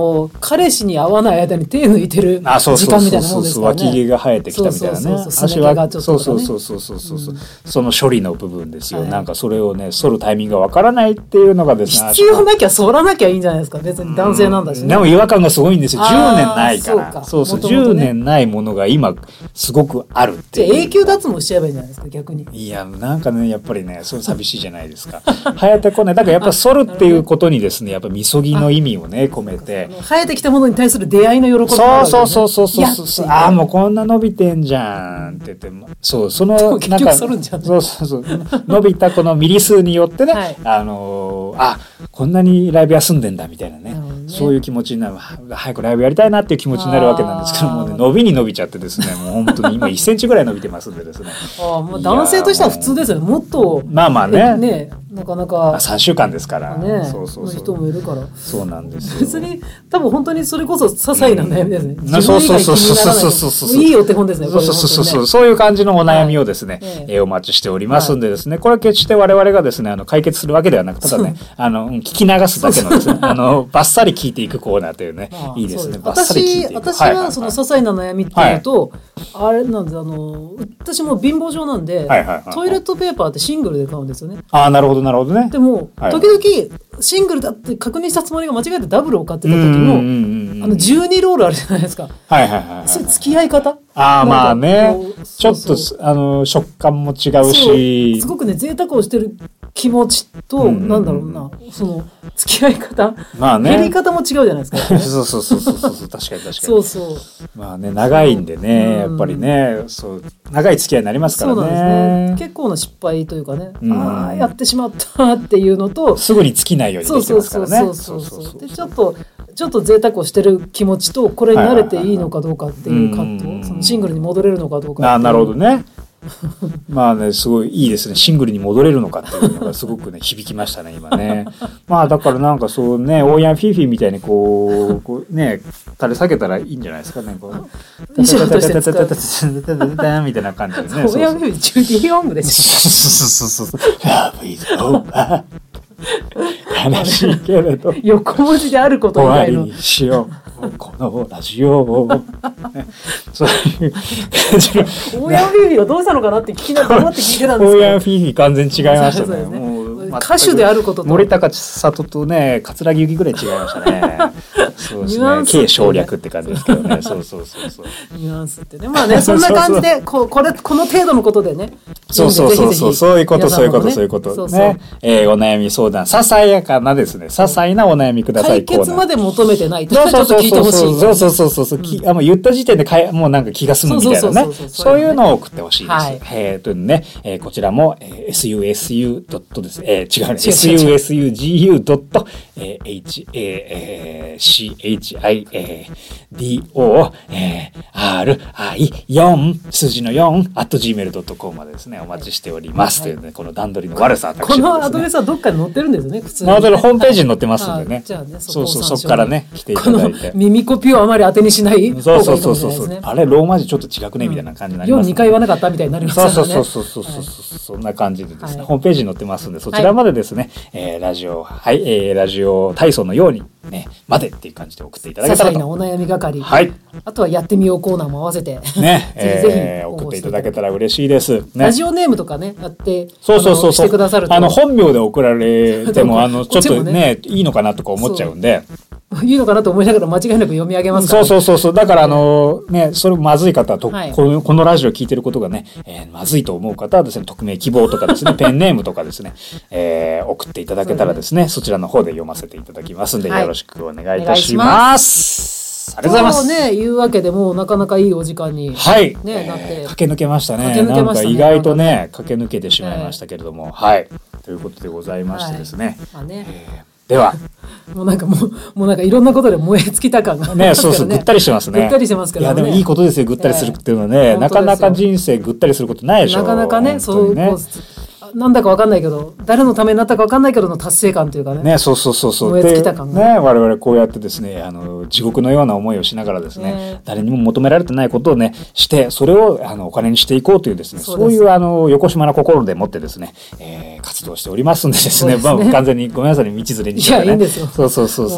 彼氏に会わない間に手抜いてる時間みたいなもんですからね。脇毛が生えてきたみたいなね。足はそうそうそうそうそうそう、その処理の部分ですよ。なんかそれをね、剃るタイミングがわからないっていうのがですね。必要なきゃ剃らなきゃいいんじゃないですか。別に男性なんだしね。でも違和感がすごいんですよ。10年ないから。そうそう、10年ないものが今すごくあるっていう。永久脱毛しちゃえばいいんじゃないですか、逆に。いや、なんかね、やっぱりね、それ寂しいじゃないですか。生えてこない。だからやっぱ剃るっていうことにですね、やっぱみそぎの意味をね、込めて。生えてきたものに対する出会いの喜びもある、ね。そうそうそうそうそう。ああ、もうこんな伸びてんじゃんって言っても、そう、その、結局剃るんじゃん。そうそうそう。伸びたこのミリ数によってね、あ、こんなにライブ休んでんだみたいなね、そういう気持ちになる。早くライブやりたいなっていう気持ちになるわけなんですけどもね、伸びに伸びちゃってですね、もう本当に今1センチぐらい伸びてますんでですね。もう男性としては普通ですよね。もっとまあまあね、なかなか3週間ですからね、そうそうそう、人もいるから。そうなんですよ。別に多分本当にそれこそ些細な悩みですね。そうそうそうそうそうそう、いいお手本ですね。そうそうそうそう、そういう感じのお悩みをですね、お待ちしておりますんでですね、これ決して我々がですね解決するわけではなく、ただね、聞き流すだけのですね、バッサリ聞いていくコーナーというね、いいですね。バッサリ聞いていく。私はその些細な悩みっていうと、あれなんです、私も貧乏症なんで、トイレットペーパーってシングルで買うんですよね。ああ、なるほどなるほどね。でも時々シングルだって確認したつもりが間違えてダブルを買ってた時も、12ロールあるじゃないですか。はいはいはい。それ付き合い方。ああ、まあね、ちょっと食感も違うし、すごくね、贅沢をしてる気持ちと、なんだろうな、その付き合い方、まあね、減り方も違うじゃないですか。そうそうそうそうそう、確かに確かに。そうそう。まあね、長いんでね、やっぱりね、そう長い付き合いになりますからね。そうなんですね。結構な失敗というかね、ああやってしまったっていうのと、すぐに尽きないようにできてますからね。そうそうそうそう。でちょっと贅沢をしてる気持ちと、これに慣れていいのかどうかっていう葛藤、そのシングルに戻れるのかどうかっていう。ああ、なるほどね。まあね、すごいいいですね。シングルに戻れるのかっていうのがすごくね、響きましたね、今ね。まあだからなんかそうね、オーヤンフィフィみたいにこうね、垂れ下げたらいいんじゃないですかね。こう、みたいな感じでね。オーヤンフィフィ、ジュディ・ヨングです。そうそうそうそう。Love is over. 悲しいけれど。横文字であること以外の。終わりにしよう。このラジオをそういうオーヤンフィフィがどうしたのかなって聞きながら聞いてたんですけど、オーヤンフィフィ完全に違いましたね。もう歌手であることと森高千里とね、葛城由紀ぐらい違いましたね。そうですね、軽省略って感じですけどね。そうそうそうそう、ニュアンスってね、まあね、そんな感じでこの程度のことでね、そういうことね。お悩み相談、ささやかなですね、些細なお悩みください。解決まで求めてないとちょっと聞いてほしい。そうあ、もう言った時点でもうなんか気が済むみたいなね、そういうのを送ってほしいです。はい、というのね、こちらも susu. です。違うね。susugu.chidoori4@gmail.com までですね、お待ちしております。というね、この段取りの悪さ、このアドレスはどっかに載ってるんですね。普通にホームページに載ってますんでね。そこからね来ていただいて。耳コピーをあまり当てにしない。そうあれローマ字ちょっと違くねみたいな感じになります。2回言わなかったみたいになりますね。そんな感じでですね、ホームページに載ってますんで、そちらまでですね、ラジオ体操のようにねまでっていう感じで送っていただけたらと。些細なお悩み係。はい。あとはやってみようコーナーも合わせてね、ぜひ送っていただけたら嬉しいです。ラジオネームとかねやってしてくださると、本名で送られてもちょっとねいいのかなとか思っちゃうんで。いいのかなと思いながら間違いなく読み上げますから、ね、そうだからね、それまずい方と、はい、このラジオ聞いてることがね、まずいと思う方はですね、匿名希望とかですねペンネームとかですね、送っていただけたらですね、そちらの方で読ませていただきますんで、はい、よろしくお願いいたします。ありがとうございます。そうね、いうわけでもうなかなかいいお時間に、はい、ね、なって駆け抜けましたね。なんか意外とね駆け抜けてしまいましたけれども、はい、ということでございましてですね。はい、ではもうなんかいろんなことで燃え尽きた感がね、そうそう、ぐったりしてますね。ぐったりしてますけどね。いやでもいいことですよ、ぐったりするっていうのはね、なかなか人生ぐったりすることないでしょ。なかなかね、そうね。なんだかわかんないけど、誰のためになったかわかんないけどの達成感というかね。ね、そう。燃え尽きた感ね。我々こうやってですね、地獄のような思いをしながらですね、誰にも求められてないことをねして、それをお金にしていこうというですね、そういう横島な心でもってですね、活動しておりますんでですね、まあ完全にごめんなさいね、道連れにしてね。いや、いいんですよ。そ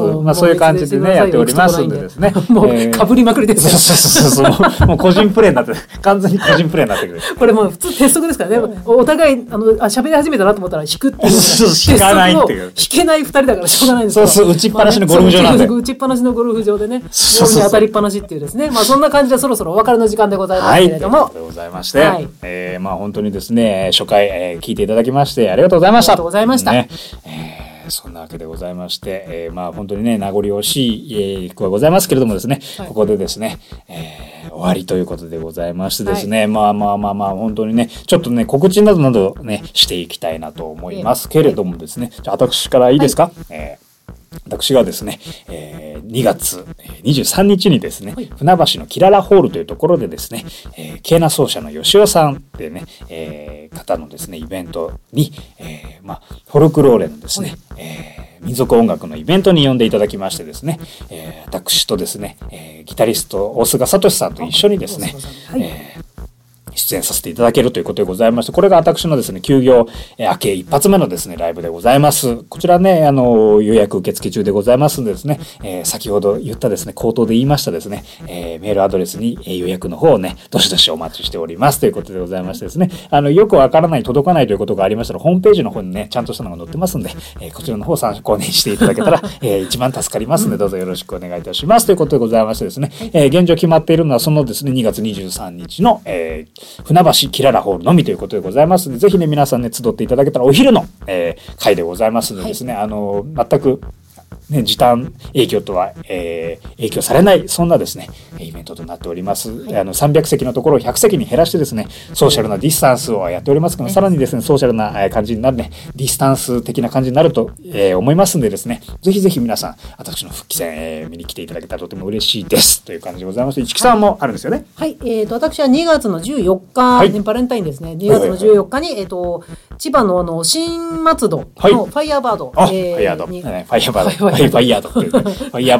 う、まあそういう感じでねやっておりますんでですね。もうかぶりまくりです。そう、もう個人プレイになって、完全に個人プレイになってくる。これもう普通鉄則ですからね。お互い喋り始めたなと思ったら引くっていう、引かないっていう、引けない2人だからしょうがないんですけど、打ちっぱなしのゴルフ場なんで、打ちっぱなしのゴルフ場でね、ボールに当たりっぱなしっていうですね、まあそんな感じでそろそろお別れの時間でございますけれども、はい、ということでございまして、はい、まあ本当にですね初回、聞いていただきましてありがとうございました。ありがとうございました。ね、そんなわけでございまして、まあ本当にね名残惜しい句はございますけれどもですね、はい、ここでですね、終わりということでございましてですね、はい、まあ本当にねちょっとね告知などなどねしていきたいなと思いますけれどもですね、じゃあ私からいいですか、はい、私がですね、2月23日にですね、はい、船橋のキララホールというところでですね、ケーナ奏者の吉尾さんってね、方のですねイベントに、まあフォルクローレのですね、はい、民族音楽のイベントに呼んでいただきましてですね、私とですね、ギタリスト大菅聡さんと一緒にですね、出演させていただけるということでございまして、これが私のですね休業明け一発目のですねライブでございます。こちらね予約受付中でございますんでですね、先ほど言ったですね口頭で言いましたですね、メールアドレスに予約の方をねどしどしお待ちしておりますということでございましてですね、よくわからない届かないということがありましたらホームページの方にねちゃんとしたのが載ってますんで、こちらの方を参考にしていただけたら一番助かりますのでどうぞよろしくお願いいたしますということでございましてですね、現状決まっているのはそのですね2月23日の船橋キララホールのみということでございますので、ぜひね皆さんね集っていただけたらお昼の、会でございますのでですね、はい、全くね、時短営業とは、影響されないそんなですねイベントとなっております、はい、300席のところを100席に減らしてですねソーシャルなディスタンスをやっておりますけど、さらにですねソーシャルな感じになるねディスタンス的な感じになると、思いますんでですね、ぜひぜひ皆さん私の復帰戦、見に来ていただけたらとても嬉しいですという感じでございまして、市木さんもあるんですよね。はい、私は2月の14日、はい、バレンタインですね、2月の14日に、千葉の新松戸のファイヤーバード、はいファイヤーバード。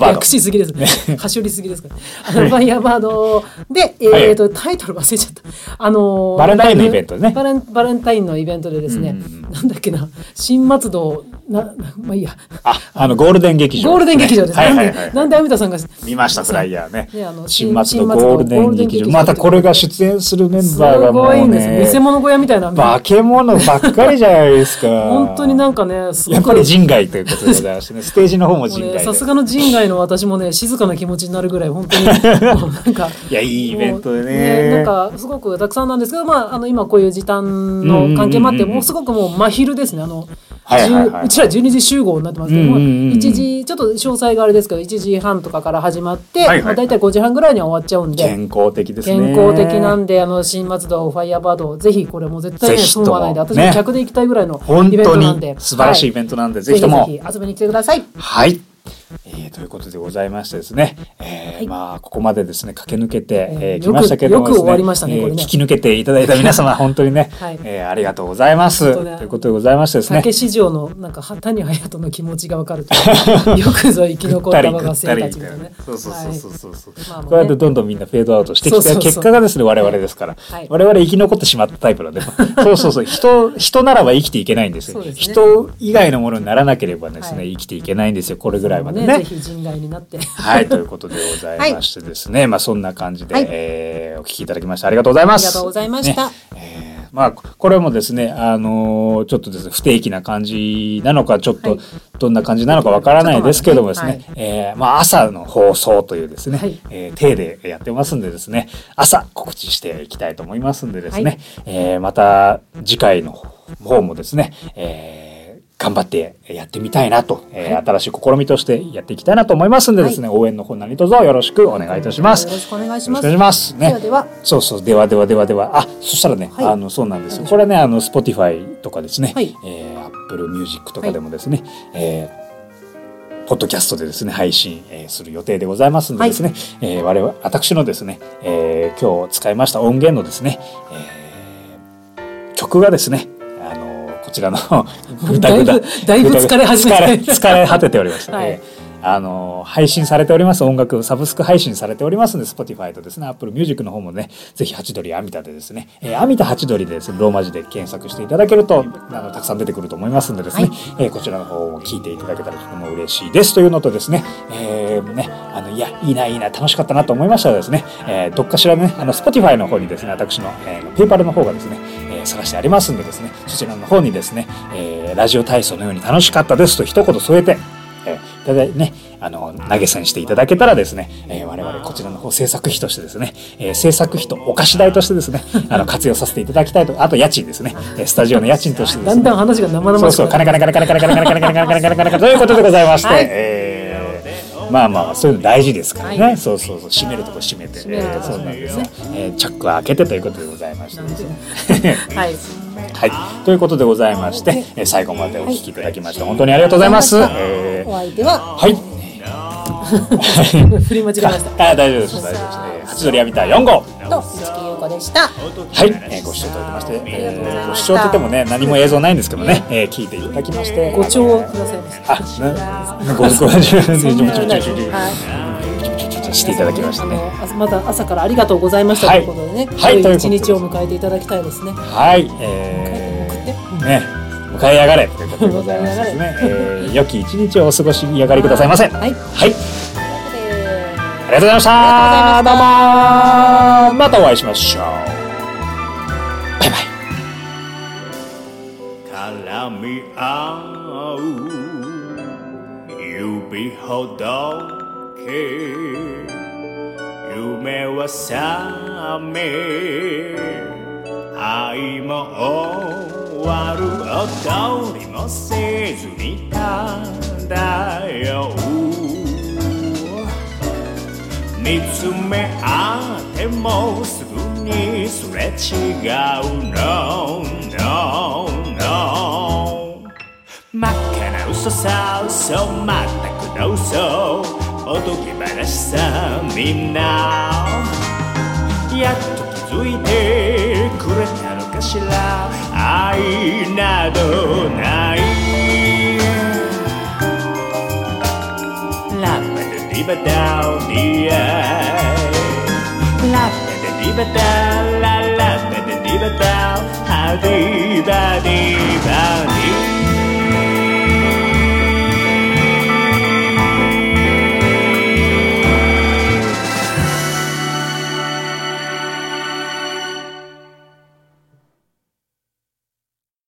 略しすぎですね。はしょりすぎですから。ファイヤーバードで、タイトル忘れちゃった。バレンタインのイベントね。バレンタインのイベントでですね、なんだっけな、新松戸まあいいや。ゴールデン劇場。ゴールデン劇場です。なんで網田さんが見ましたフライヤーね。新松戸ゴールデン劇場。またこれが出演するメンバーがもうね。すごいんです。偽物小屋みたいな。化け物っかりじゃないですか。本当になんかね、すごくやっぱり人外ということでございましてね、ステージの方も人外で、さすがの人外の私もね、静かな気持ちになるぐらい本当になんかいや、いいイベントで ね、なんかすごくたくさんなんですけど、まあ、今こういう時短の関係もあって、もうすごくもう真昼ですね、うちら12時集合になってますけども、1時ちょっと詳細があれですけど1時半とかから始まって、まあ、大体5時半ぐらいには終わっちゃうんで、健康的ですね。健康的なんで、新松戸ファイヤーバード、ぜひこれも絶対に損はないで、私も客で行きたいぐらいのイベントなんで、素晴らしいイベントなんで、ぜひともぜひぜひ遊びに来てください。はい、ということでございましてですね、まあここまでですね駆け抜けてきましたけどもですね、よく終わりましたね、これね、聞き抜けていただいた皆様本当にね、ありがとうございます、ということでございましてですね、竹市場のなんか谷隼人の気持ちが分かるとよくぞ生き残った我が生たちみたいな、そうこうやってどんどんみんなフェードアウトしてきて、結果がですね我々ですから、我々生き残ってしまったタイプなんで、人ならば生きていけないんですよ。人以外のものにならなければですね生きていけないんですよ、これぐらいまでね。ぜひ人外になって、はい、ということでございましてですね、まあそんな感じで、お聞きいただきましてありがとうございます。ありがとうございました。まあこれもですね、ちょっとですね不定期な感じなのか、ちょっとどんな感じなのかわからないですけどもですね、まあ朝の放送というですね、体でやってますんでですね、朝告知していきたいと思いますんでですね、また次回の方もですね、頑張ってやってみたいなと、新しい試みとしてやっていきたいなと思いますんでですね、応援の方何卒よろしくお願いいたします。よろしくお願いします。ね、では、あ、そしたらね、そうなんですよ。これね、Spotify とかですね、Apple Music とかでもですね、ポッドキャストでですね配信する予定でございますんでですね、我々私のですね、今日使いました音源のですね、曲がですね、こちらのだいぶ疲れ果てておりました、配信されております音楽サブスク配信されておりますので、 Spotify とですね Apple Music の方もね、ぜひハチドリアミタでですね、アミタハチドリでですねローマ字で検索していただけるとたくさん出てくると思いますのでですね、こちらの方を聞いていただけたらとても嬉しいですというのとですね、いいな楽しかったなと思いましたらですね、どっかしらねSpotify の方にですね私のペイパルの方がですね探してありますんでですね、そちらの方にですね、ラジオ体操のように楽しかったですと一言添えて、投げ銭していただけたらですね、我々こちらの方制作費としてですね、制作費とお菓子代としてですね活用させていただきたいと、あと家賃ですね、スタジオの家賃としてですね、だんだん話が生々しくなる。そう金ということでございまして、まあそういうの大事ですからね、そう閉めるとこ閉めて、そうなんですね、チャックは開けてということでございましてということでございまして、最後までお聞きいただきまして本当にありがとうございます。お相手は振り間違えました。大丈夫です。ハチドリアミタ4号と市木優子でした。ご視聴いただきまして、ご視聴といってもね何も映像ないんですけどね、聞いていただきましてご聴くださいました。していただきましたね。また朝からありがとうございましたということでね、良い一日を迎えていただきたいですね。迎えやがれということでございましてですね、良き一日をお過ごしやがりくださいませ。ありがとうございました。どうもまたお会いしましょう。バイバイ。絡み合う指ほど夢は覚め愛も終わる。踊りもせずに漂う。見つめ合ってもすぐにすれ違う。 No 真っ赤な嘘さ嘘全くの嘘おとぎ話さみんなやっと気づいてくれたのかしら。愛などない。ラッパでリバダウニアラッパでリバダララッパでリバダウハディバディ